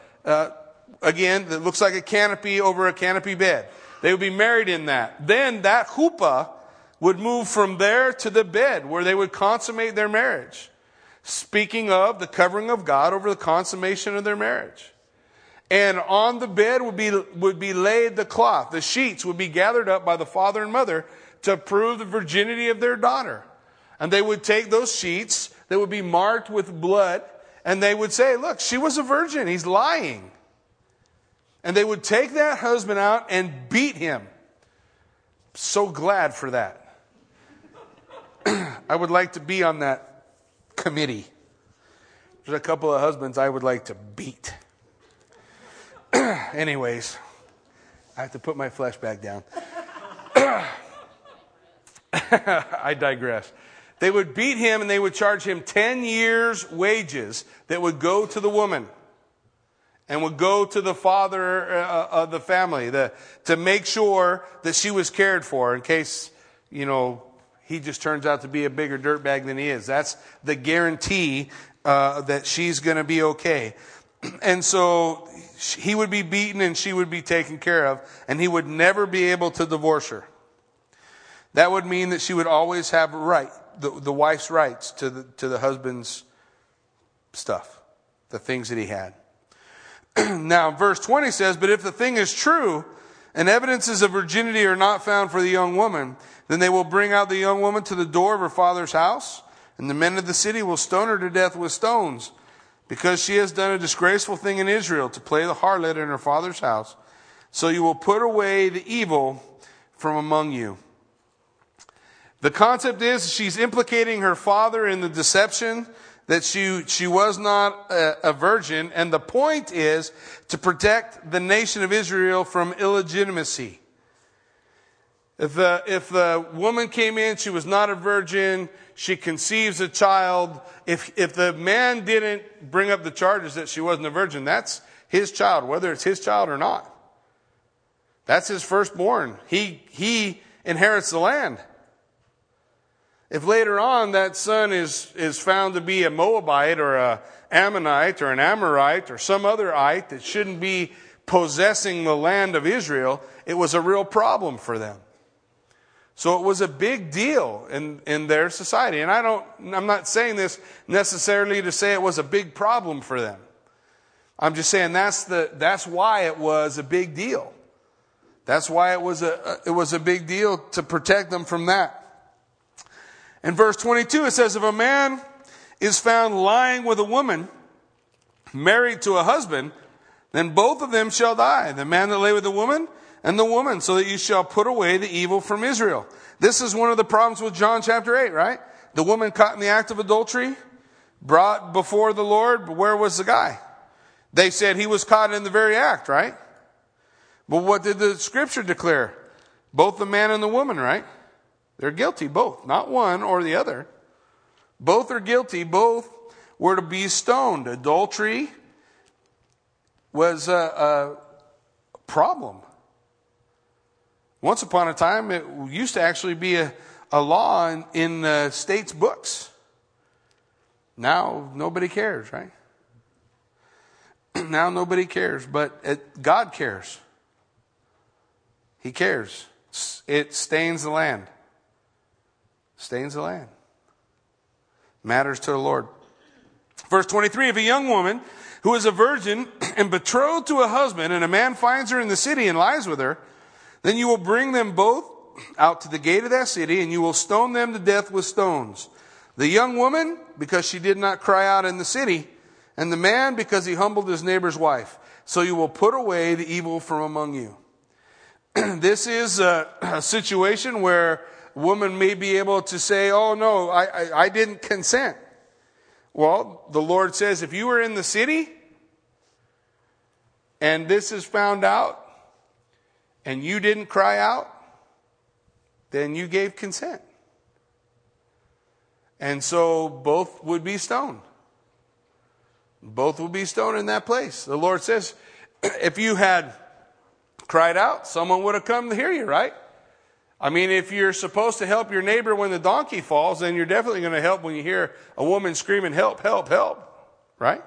Again, that looks like a canopy over a canopy bed. They would be married in that. Then that huppah would move from there to the bed where they would consummate their marriage. Speaking of the covering of God over the consummation of their marriage. And on the bed would be laid the cloth. The sheets would be gathered up by the father and mother to prove the virginity of their daughter. And they would take those sheets that would be marked with blood, and they would say, look, she was a virgin. He's lying. And they would take that husband out and beat him. So glad for that. I would like to be on that committee. There's a couple of husbands I would like to beat. Anyways, I have to put my flesh back down. I digress. They would beat him and they would charge him 10 years' wages that would go to the woman and would go to the father of the family to make sure that she was cared for in case, he just turns out to be a bigger dirtbag than he is. That's the guarantee that she's going to be okay. And so he would be beaten and she would be taken care of, and he would never be able to divorce her. That would mean that she would always have the wife's rights to the husband's stuff, the things that he had. Now, verse 20 says, but if the thing is true and evidences of virginity are not found for the young woman, then they will bring out the young woman to the door of her father's house, and the men of the city will stone her to death with stones, because she has done a disgraceful thing in Israel to play the harlot in her father's house. So you will put away the evil from among you. The concept is she's implicating her father in the deception that she was not a virgin. And the point is to protect the nation of Israel from illegitimacy. If the woman came in, she was not a virgin, she conceives a child. If the man didn't bring up the charges that she wasn't a virgin, that's his child, whether it's his child or not. That's his firstborn. He inherits the land. If later on that son is found to be a Moabite or a Ammonite or an Amorite or some other ite that shouldn't be possessing the land of Israel, it was a real problem for them. So it was a big deal in their society. And I'm not saying this necessarily to say it was a big problem for them. I'm just saying that's why it was a big deal. That's why it was a big deal to protect them from that. In verse 22, it says, if a man is found lying with a woman married to a husband, then both of them shall die, the man that lay with the woman and the woman, so that you shall put away the evil from Israel. This is one of the problems with John chapter 8, right? The woman caught in the act of adultery, brought before the Lord, but where was the guy? They said he was caught in the very act, right? But what did the scripture declare? Both the man and the woman, right? They're guilty, both. Not one or the other. Both are guilty. Both were to be stoned. Adultery was a problem. Once upon a time, it used to actually be a law in the state's books. Now nobody cares, right? Now nobody cares, but God cares. He cares. It stains the land. Stains the land. Matters to the Lord. Verse 23, if a young woman who is a virgin and betrothed to a husband and a man finds her in the city and lies with her, then you will bring them both out to the gate of that city and you will stone them to death with stones. The young woman, because she did not cry out in the city, and the man, because he humbled his neighbor's wife. So you will put away the evil from among you. This is a situation where a woman may be able to say, oh no, I didn't consent. Well, the Lord says, if you were in the city and this is found out and you didn't cry out, then you gave consent. And so both would be stoned. Both would be stoned in that place. The Lord says, if you had cried out, someone would have come to hear you, right? I mean, if you're supposed to help your neighbor when the donkey falls, then you're definitely going to help when you hear a woman screaming, help, help, help, right?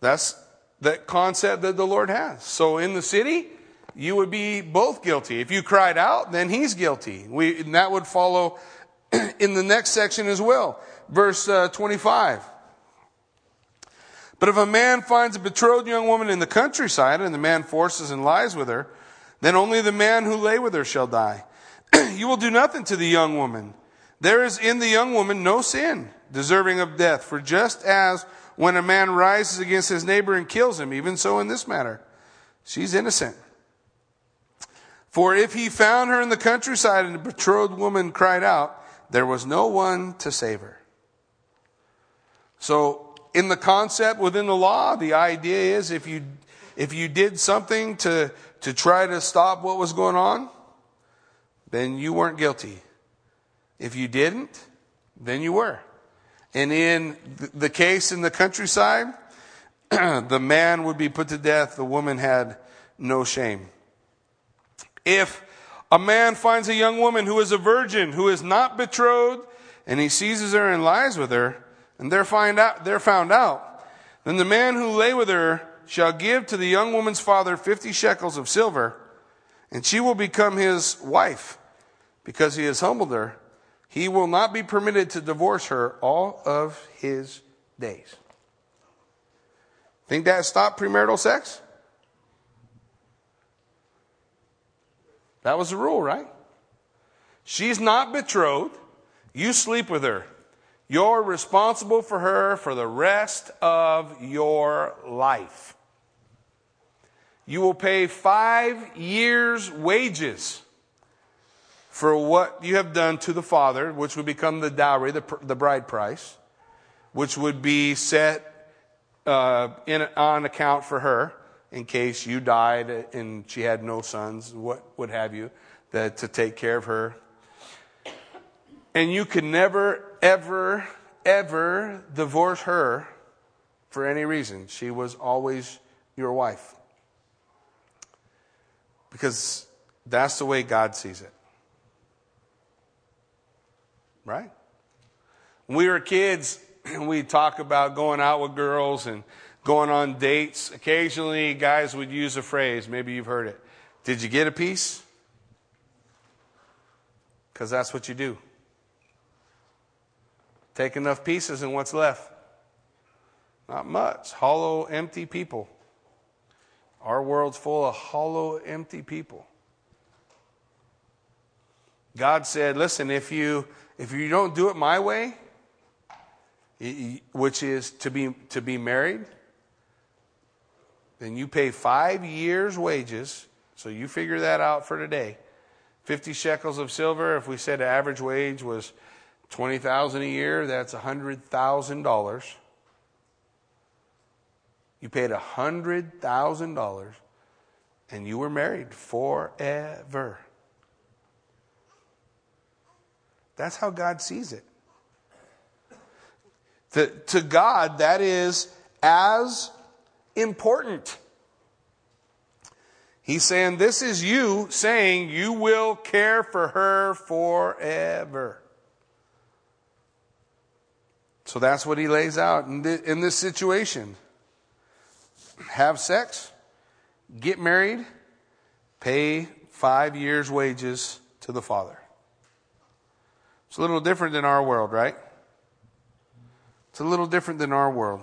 That's that concept that the Lord has. So in the city, you would be both guilty. If you cried out, then he's guilty. And that would follow in the next section as well. Verse 25. But if a man finds a betrothed young woman in the countryside, and the man forces and lies with her, then only the man who lay with her shall die. You will do nothing to the young woman. There is in the young woman no sin deserving of death. For just as when a man rises against his neighbor and kills him, even so in this matter, she's innocent. For if he found her in the countryside and the betrothed woman cried out, there was no one to save her. So in the concept within the law, the idea is if you did something to try to stop what was going on, then you weren't guilty. If you didn't, then you were. And in the case in the countryside, the man would be put to death. The woman had no shame. If a man finds a young woman who is a virgin, who is not betrothed, and he seizes her and lies with her, and they're found out, then the man who lay with her shall give to the young woman's father 50 shekels of silver, and she will become his wife, because he has humbled her. He will not be permitted to divorce her all of his days. Think that stopped premarital sex? That was the rule, right? She's not betrothed. You sleep with her. You're responsible for her for the rest of your life. You will pay 5 years' wages for what you have done to the father, which would become the dowry, the bride price, which would be set on account for her. In case you died and she had no sons, what would have you, that to take care of her. And you could never, ever, ever divorce her for any reason. She was always your wife. Because that's the way God sees it. Right? When we were kids, we'd talk about going out with girls and going on dates. Occasionally, guys would use a phrase. Maybe you've heard it. Did you get a piece? Because that's what you do. Take enough pieces and what's left? Not much. Hollow, empty people. Our world's full of hollow, empty people. God said, listen, if you don't do it my way, which is to be married, then you pay 5 years' wages, so you figure that out for today. 50 shekels of silver, if we said the average wage was $20,000 a year, that's $100,000. You paid $100,000, and you were married forever. That's how God sees it. To God, that is as important. He's saying, this is you saying you will care for her forever. So that's what he lays out in this situation. Have sex, get married, pay 5 years' wages to the father. It's a little different than our world, right? It's a little different than our world.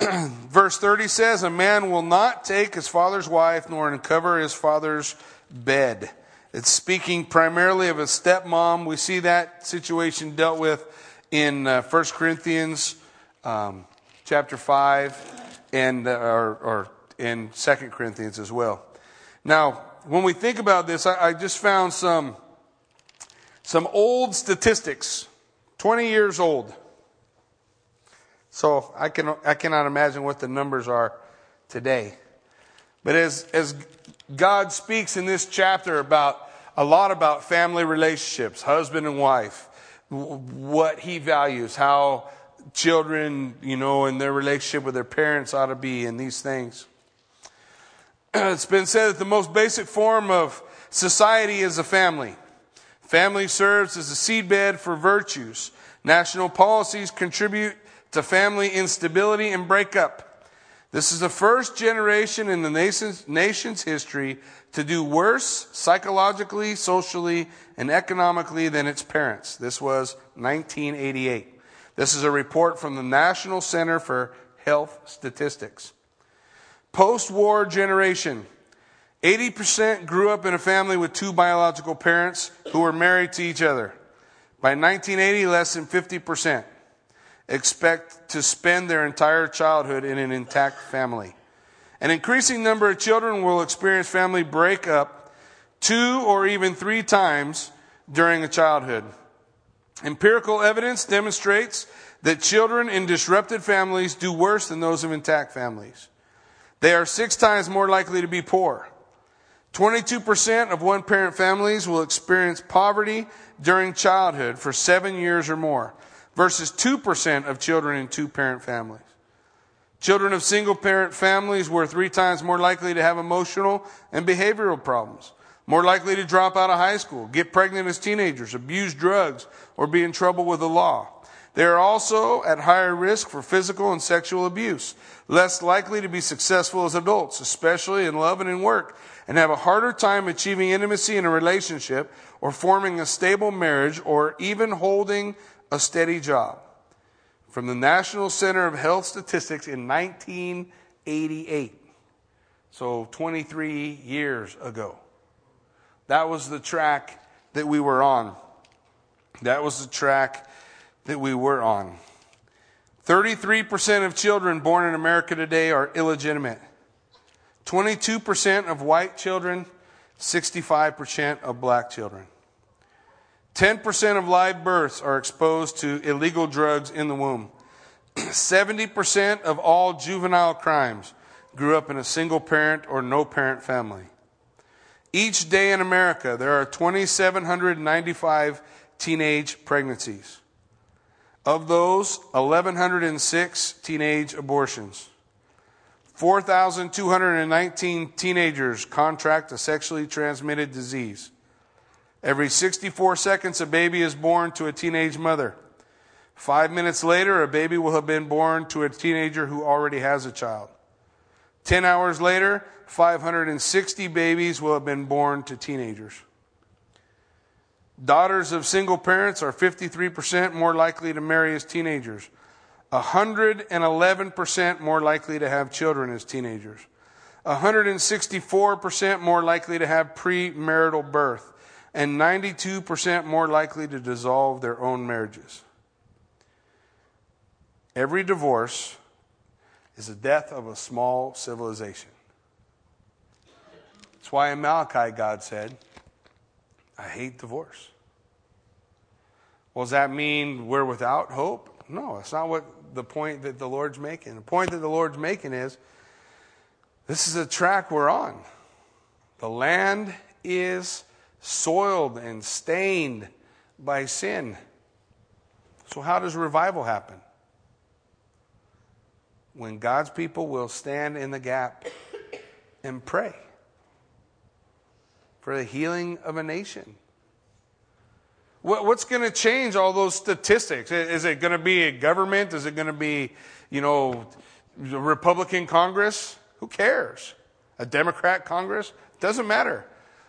Verse 30 says, a man will not take his father's wife nor uncover his father's bed. It's speaking primarily of a stepmom. We see that situation dealt with in 1 Corinthians chapter 5 and or in 2 Corinthians as well. Now, when we think about this, I just found some old statistics, 20 years old. So I cannot imagine what the numbers are today. But as God speaks in this chapter about family relationships, husband and wife, what he values, how children, and their relationship with their parents ought to be, and these things. It's been said that the most basic form of society is a family. Family serves as a seedbed for virtues. National policies contribute to family instability and breakup. This is the first generation in the nation's history to do worse psychologically, socially, and economically than its parents. This was 1988. This is a report from the National Center for Health Statistics. Post-war generation. 80% grew up in a family with two biological parents who were married to each other. By 1980, less than 50% expect to spend their entire childhood in an intact family. An increasing number of children will experience family breakup 2 or even 3 times during a childhood. Empirical evidence demonstrates that children in disrupted families do worse than those of intact families. They are 6 times more likely to be poor. 22% of one-parent families will experience poverty during childhood for 7 years or more, versus 2% of children in two-parent families. Children of single-parent families were 3 times more likely to have emotional and behavioral problems, more likely to drop out of high school, get pregnant as teenagers, abuse drugs, or be in trouble with the law. They are also at higher risk for physical and sexual abuse, less likely to be successful as adults, especially in love and in work, and have a harder time achieving intimacy in a relationship or forming a stable marriage or even holding a steady job. From the National Center of Health Statistics in 1988. So 23 years ago. That was the track that we were on. 33% of children born in America today are illegitimate. 22% of white children, 65% of black children. 10% of live births are exposed to illegal drugs in the womb. 70% of all juvenile crimes grew up in a single-parent or no-parent family. Each day in America, there are 2,795 teenage pregnancies. Of those, 1,106 teenage abortions. 4,219 teenagers contract a sexually transmitted disease. Every 64 seconds, a baby is born to a teenage mother. 5 minutes later, a baby will have been born to a teenager who already has a child. 10 hours later, 560 babies will have been born to teenagers. Daughters of single parents are 53% more likely to marry as teenagers, 111% more likely to have children as teenagers, 164% more likely to have premarital birth, and 92% more likely to dissolve their own marriages. Every divorce is the death of a small civilization. That's why in Malachi God said, I hate divorce. Well, does that mean we're without hope? No, that's not what the point that the Lord's making. The point that the Lord's making is, this is a track we're on. The land is soiled and stained by sin. So how does revival happen? When God's people will stand in the gap and pray for the healing of a nation. What's going to change all those statistics? Is it going to be a government? Is it going to be, the Republican Congress? Who cares? A Democrat Congress? Doesn't matter.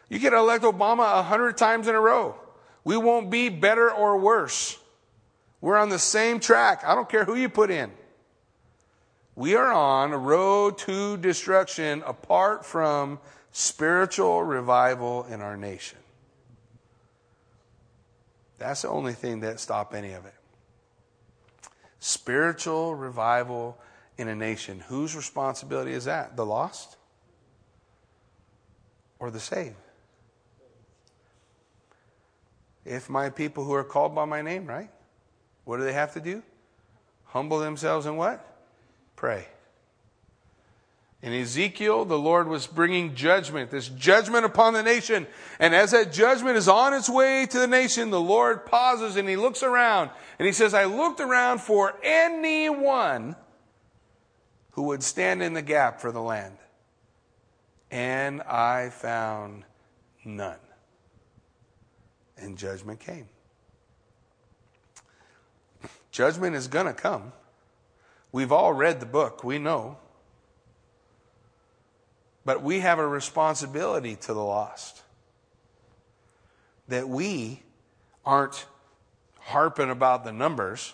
You get to elect Obama 100 times in a row. We won't be better or worse. We're on the same track. I don't care who you put in. We are on a road to destruction apart from spiritual revival in our nation. That's the only thing that stops any of it. Spiritual revival in a nation. Whose responsibility is that? The lost or the saved? If my people who are called by my name, right? What do they have to do? Humble themselves and what? Pray. In Ezekiel, the Lord was bringing judgment, this judgment upon the nation. And as that judgment is on its way to the nation, the Lord pauses and he looks around. And he says, I looked around for anyone who would stand in the gap for the land. And I found none. And judgment came. Judgment is going to come. We've all read the book. We know. But we have a responsibility to the lost. That we aren't harping about the numbers,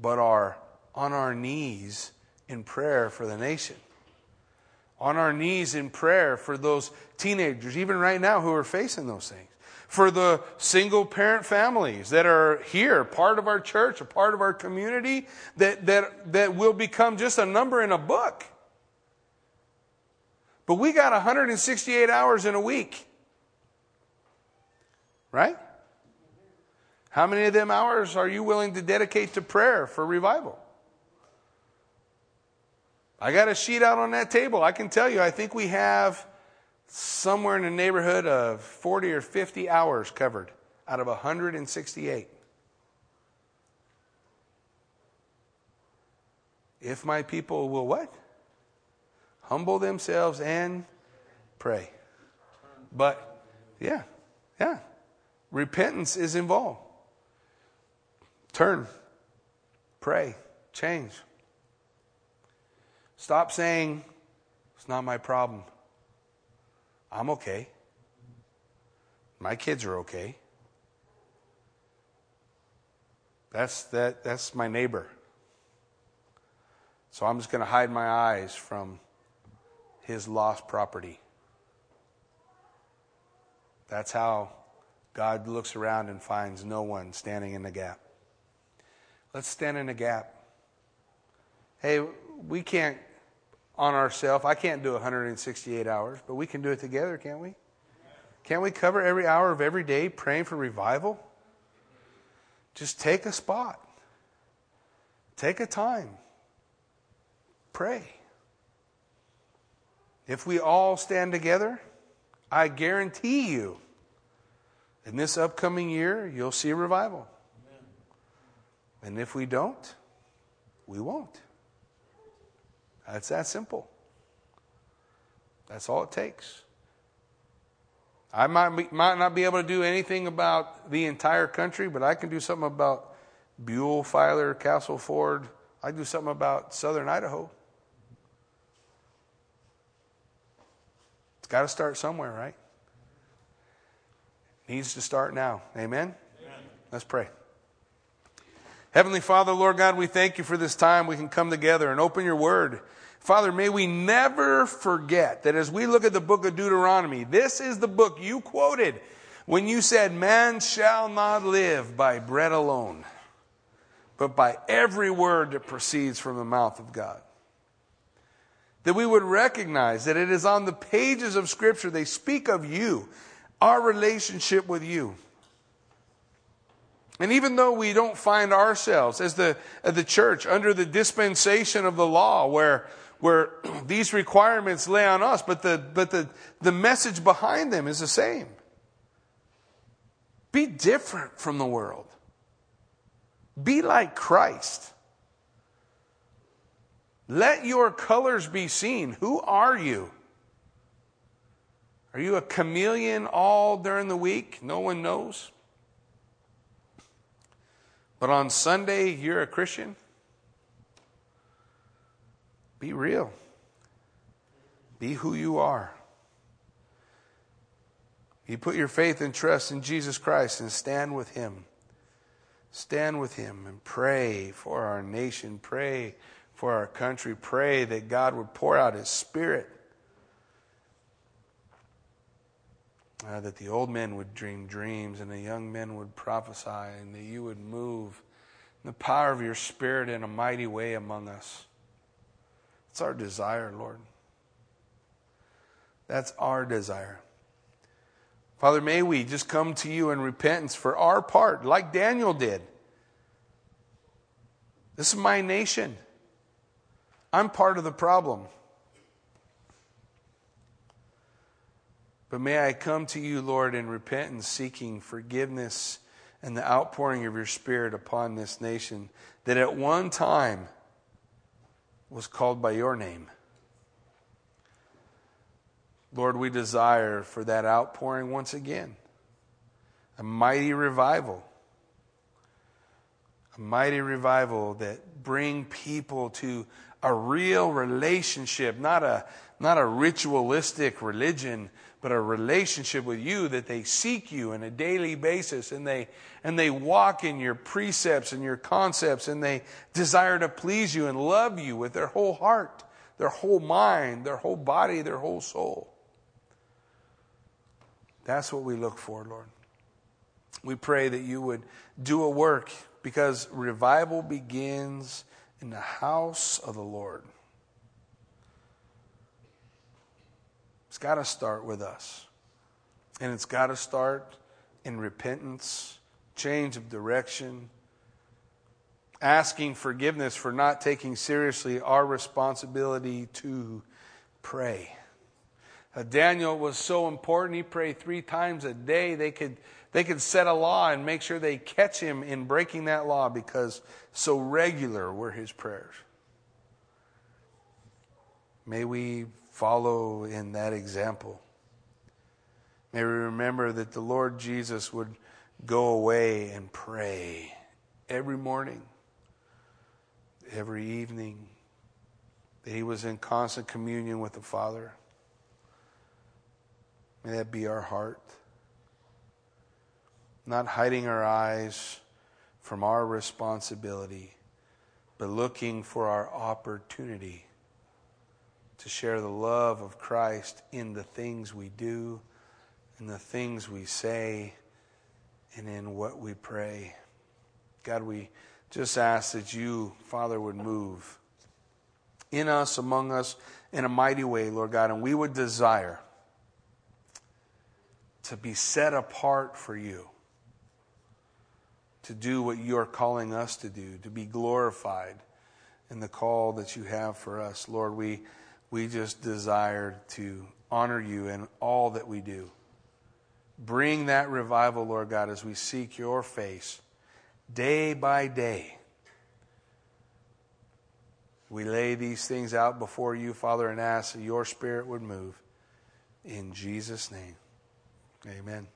but are on our knees in prayer for the nation. On our knees in prayer for those teenagers, even right now, who are facing those things. For the single parent families that are here, part of our church, a part of our community, that will become just a number in a book. But we got 168 hours in a week. Right? How many of them hours are you willing to dedicate to prayer for revival? I got a sheet out on that table. I can tell you, I think we have somewhere in the neighborhood of 40 or 50 hours covered out of 168. If my people will what? Humble themselves and pray. But, yeah. Repentance is involved. Turn. Pray. Change. Stop saying, it's not my problem. I'm okay. My kids are okay. That's my neighbor. So I'm just going to hide my eyes from his lost property. That's how God looks around and finds no one standing in the gap. Let's stand in the gap. Hey, we can't on ourselves. I can't do 168 hours, but we can do it together, can't we? Can't we cover every hour of every day praying for revival? Just take a spot. Take a time. Pray. If we all stand together, I guarantee you, in this upcoming year, you'll see a revival. Amen. And if we don't, we won't. It's that simple. That's all it takes. I might not be able to do anything about the entire country, but I can do something about Buell, Filer, Castle Ford. I can do something about southern Idaho. It's got to start somewhere, right? It needs to start now. Amen? Amen? Let's pray. Heavenly Father, Lord God, we thank you for this time we can come together and open your word. Father, may we never forget that as we look at the book of Deuteronomy, this is the book you quoted when you said, man shall not live by bread alone, but by every word that proceeds from the mouth of God. That we would recognize that it is on the pages of Scripture they speak of you, our relationship with you. And even though we don't find ourselves as the church under the dispensation of the law where these requirements lay on us, but the message behind them is the same. Be different from the world. Be like Christ. Let your colors be seen. Who are you? Are you a chameleon all during the week? No one knows. But on Sunday, you're a Christian? Be real. Be who you are. You put your faith and trust in Jesus Christ and stand with Him. Stand with Him and pray for our nation. Pray for our country. Pray that God would pour out His Spirit. That the old men would dream dreams and the young men would prophesy and that you would move in the power of your Spirit in a mighty way among us. It's our desire, Lord. That's our desire. Father, may we just come to you in repentance for our part, like Daniel did. This is my nation. I'm part of the problem. But may I come to you, Lord, in repentance, seeking forgiveness and the outpouring of your Spirit upon this nation that at one time was called by your name. Lord, we desire for that outpouring once again. A mighty revival. A mighty revival that bring people to a real relationship, not a ritualistic religion, but a relationship with you, that they seek you on a daily basis and they walk in your precepts and your concepts and they desire to please you and love you with their whole heart, their whole mind, their whole body, their whole soul. That's what we look for, Lord. We pray that you would do a work, because revival begins in the house of the Lord. It's got to start with us. And it's got to start in repentance, change of direction, asking forgiveness for not taking seriously our responsibility to pray. Daniel was so important. He prayed 3 times a day. They could set a law and make sure they catch him in breaking that law, because so regular were his prayers. May we follow in that example. May we remember that the Lord Jesus would go away and pray every morning, every evening, that he was in constant communion with the Father. May that be our heart. Not hiding our eyes from our responsibility, but looking for our opportunity to share the love of Christ in the things we do, in the things we say, and in what we pray. God, we just ask that you, Father, would move in us, among us, in a mighty way, Lord God, and we would desire to be set apart for you, to do what you are calling us to do, to be glorified in the call that you have for us. Lord, we just desire to honor you in all that we do. Bring that revival, Lord God, as we seek your face day by day. We lay these things out before you, Father, and ask that your Spirit would move. In Jesus' name. Amen.